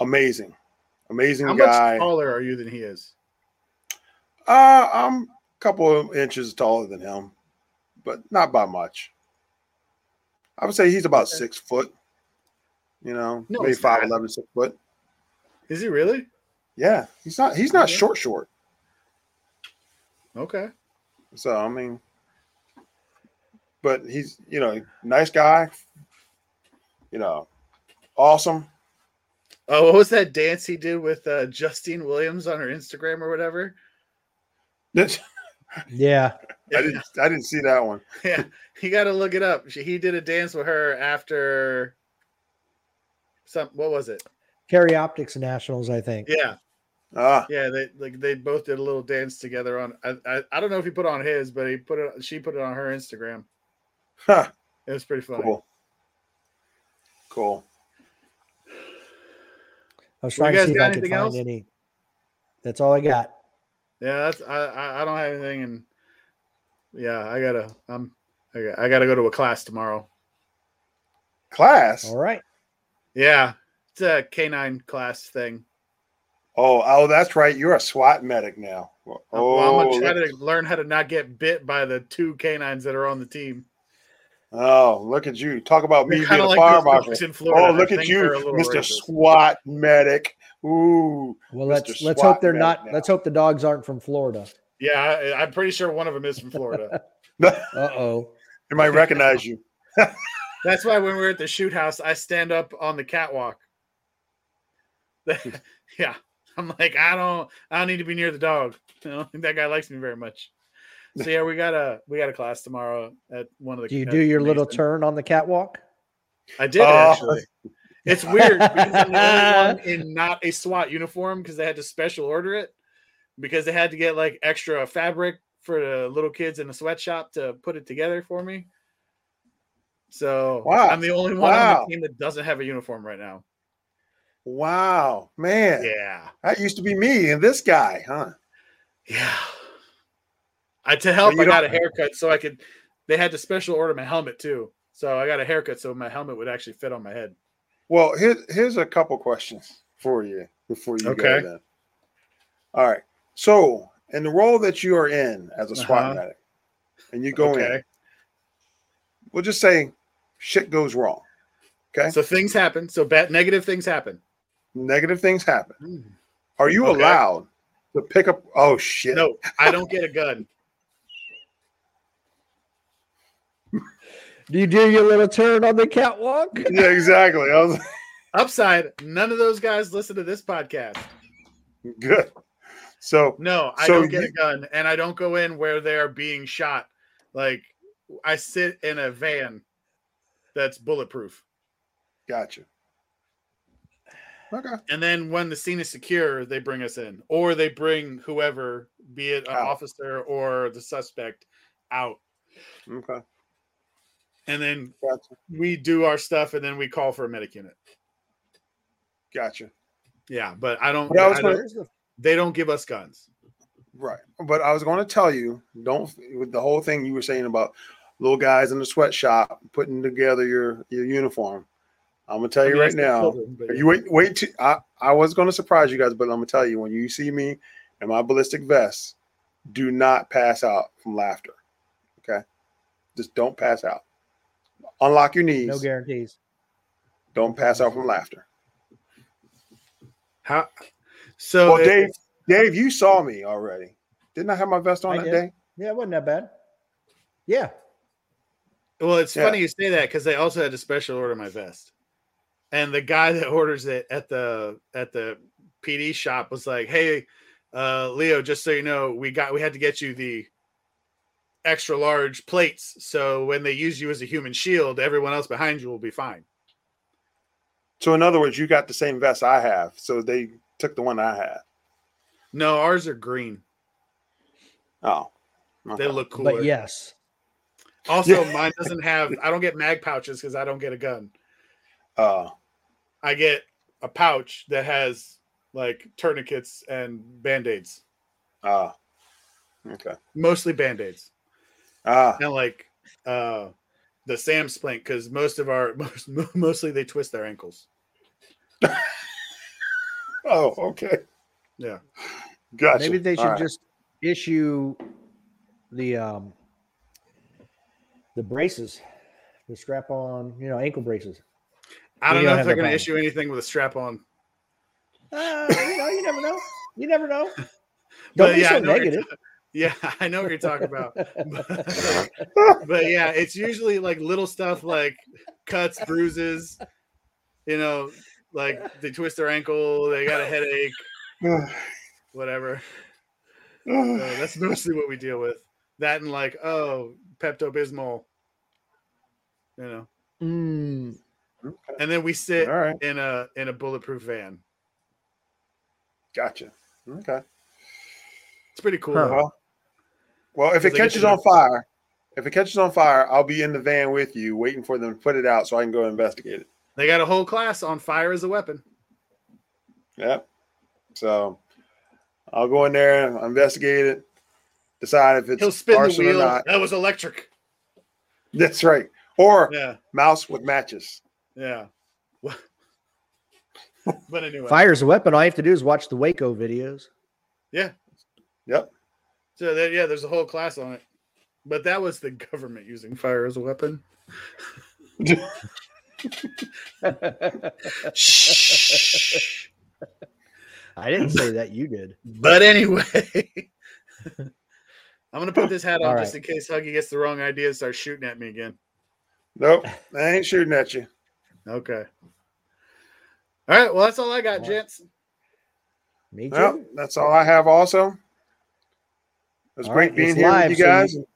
amazing, amazing How guy. How much taller are you than he is? Uh, I'm a couple of inches taller than him, but not by much. I would say he's about okay. six foot, you know, no, maybe five, eleven, six foot. Is he really? Yeah, he's not, he's not okay. short, short. Okay. So, I mean, but he's, you know, nice guy, you know, awesome. Oh, what was that dance he did with uh, Justine Williams on her Instagram or whatever? yeah, I didn't. I didn't see that one. Yeah, you got to look it up. She, he did a dance with her after some. What was it? Karyoptics Nationals, I think. Yeah. Ah. Yeah, they like they both did a little dance together on. I I, I don't know if he put on his, but he put it. She put it on her Instagram. Huh. It was pretty funny. Cool. Cool. I was trying well, to see if I could find else? any. That's all I got. Yeah, that's I. I don't have anything, and yeah, I gotta. I'm. I gotta go to a class tomorrow. Class. All right. Yeah, it's a K nine class thing. Oh, oh, that's right. You're a SWAT medic now. Oh, well, I'm gonna try to learn how to not get bit by the two canines that are on the team. Oh, look at you! Talk about They're me being like a fire marshal. Oh, look at you, Mister Racist. SWAT medic. Ooh. Well, let's let's hope they're not. Now. Let's hope the dogs aren't from Florida. Yeah, I, I'm pretty sure one of them is from Florida. uh oh, they might recognize you. That's why when we're at the shoot house, I stand up on the catwalk. yeah, I'm like, I don't, I don't need to be near the dog. I don't think that guy likes me very much. So yeah, we got a we got a class tomorrow at one of the. Do you do your Mason. little turn on the catwalk? I did uh, actually. It's weird because I'm the only one in not a SWAT uniform because they had to special order it because they had to get like extra fabric for the little kids in the sweatshop to put it together for me. So wow. I'm the only one wow. on the team that doesn't have a uniform right now. Wow, man. Yeah. That used to be me and this guy, huh? Yeah. I to help I got a haircut so I could they had to special order my helmet too. So I got a haircut so my helmet would actually fit on my head. Well, here, here's a couple questions for you before you okay. go to that. All right. So in the role that you are in as a SWAT uh-huh. medic and you go okay. in, we'll just say shit goes wrong. Okay. So things happen. So bad, negative things happen. Negative things happen. Mm. Are you okay. allowed to pick up? Oh, shit. No, I don't get a gun. Do you do your little turn on the catwalk? Yeah, exactly. I was... Upside, none of those guys listen to this podcast. Good. So no, I so don't get you... a gun, and I don't go in where they are being shot. Like I sit in a van. that's bulletproof. Gotcha. Okay. And then when the scene is secure, they bring us in, or they bring whoever, be it an out. officer or the suspect, out. Okay. And then gotcha. we do our stuff, and then we call for a medic unit. Gotcha. Yeah, but I don't. But I was I don't gonna, they don't give us guns. Right. But I was going to tell you, don't. With the whole thing you were saying about little guys in the sweatshop putting together your your uniform. I'm gonna tell you I mean, right now. Children, but, yeah. You wait, wait. To, I I was gonna surprise you guys, but I'm gonna tell you, when you see me in my ballistic vest, do not pass out from laughter. Okay, just don't pass out. Unlock your knees. No guarantees. Don't pass out from laughter. How? So well, it, Dave, Dave, you saw me already. Didn't I have my vest on I that did. day? Yeah, it wasn't that bad. Yeah. Well, it's yeah. funny you say that, because they also had a special order my vest. And the guy that orders it at the at the P D shop was like, "Hey, uh, Leo, just so you know, we got we had to get you the extra large plates, so when they use you as a human shield, everyone else behind you will be fine." So, in other words, you got the same vest I have, so they took the one I had. No, ours are green. Oh, okay. They look cooler. But yes. Also, mine doesn't have. I don't get mag pouches because I don't get a gun. Uh I get a pouch that has like tourniquets and band-aids. Ah, uh, okay. Mostly band-aids. Ah, uh, and like uh, the Sam splint, because most of our most, mostly they twist their ankles. Oh, okay. Yeah, gotcha. Maybe they should right. just issue the um the braces, the strap-on, you know, ankle braces. I don't know if they're going to issue anything with a strap on. Uh, you know, you never know. You never know. Don't but be yeah, so negative. Ta- yeah, I know what you're talking about. but, but yeah, it's usually like little stuff like cuts, bruises, you know, like they twist their ankle, they got a headache, whatever. So that's mostly what we deal with. That and like, oh, Pepto-Bismol, you know. Mm. Okay. And then we sit right. in a in a bulletproof van. Gotcha. Okay. It's pretty cool. Uh-huh. Well, if it catches on fire, if it catches on fire, I'll be in the van with you waiting for them to put it out so I can go investigate it. They got a whole class on fire as a weapon. Yep. So I'll go in there, investigate it, decide if it's He'll spin the wheel. Not. That was electric. That's right. Or yeah. mouse with matches. Yeah. But anyway. Fire is a weapon. All you have to do is watch the Waco videos. Yeah. Yep. So, there, yeah, there's a whole class on it. But that was the government using fire as a weapon. Shh. I didn't say that. You did. But anyway. I'm going to put this hat on right. just in case Huggy gets the wrong idea and starts shooting at me again. Nope. I ain't shooting at you. Okay. All right. Well, that's all I got, gents. Me too. Well, that's all I have also. It was all great right, being here live, with you guys. So you,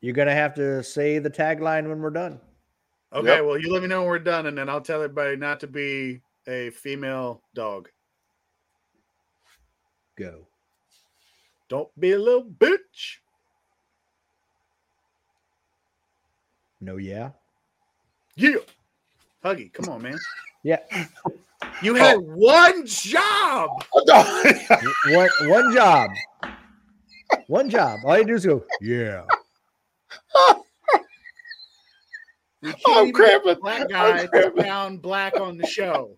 you're going to have to say the tagline when we're done. Okay. Yep. Well, you let me know when we're done, and then I'll tell everybody not to be a female dog. Go. Don't be a little bitch. No, yeah. Yeah. Huggy, come on, man. Yeah. You had oh. one job. one, one job. One job. All you do is go, yeah. I'm cramping. Black guy, I'm cramping. Down black on the show.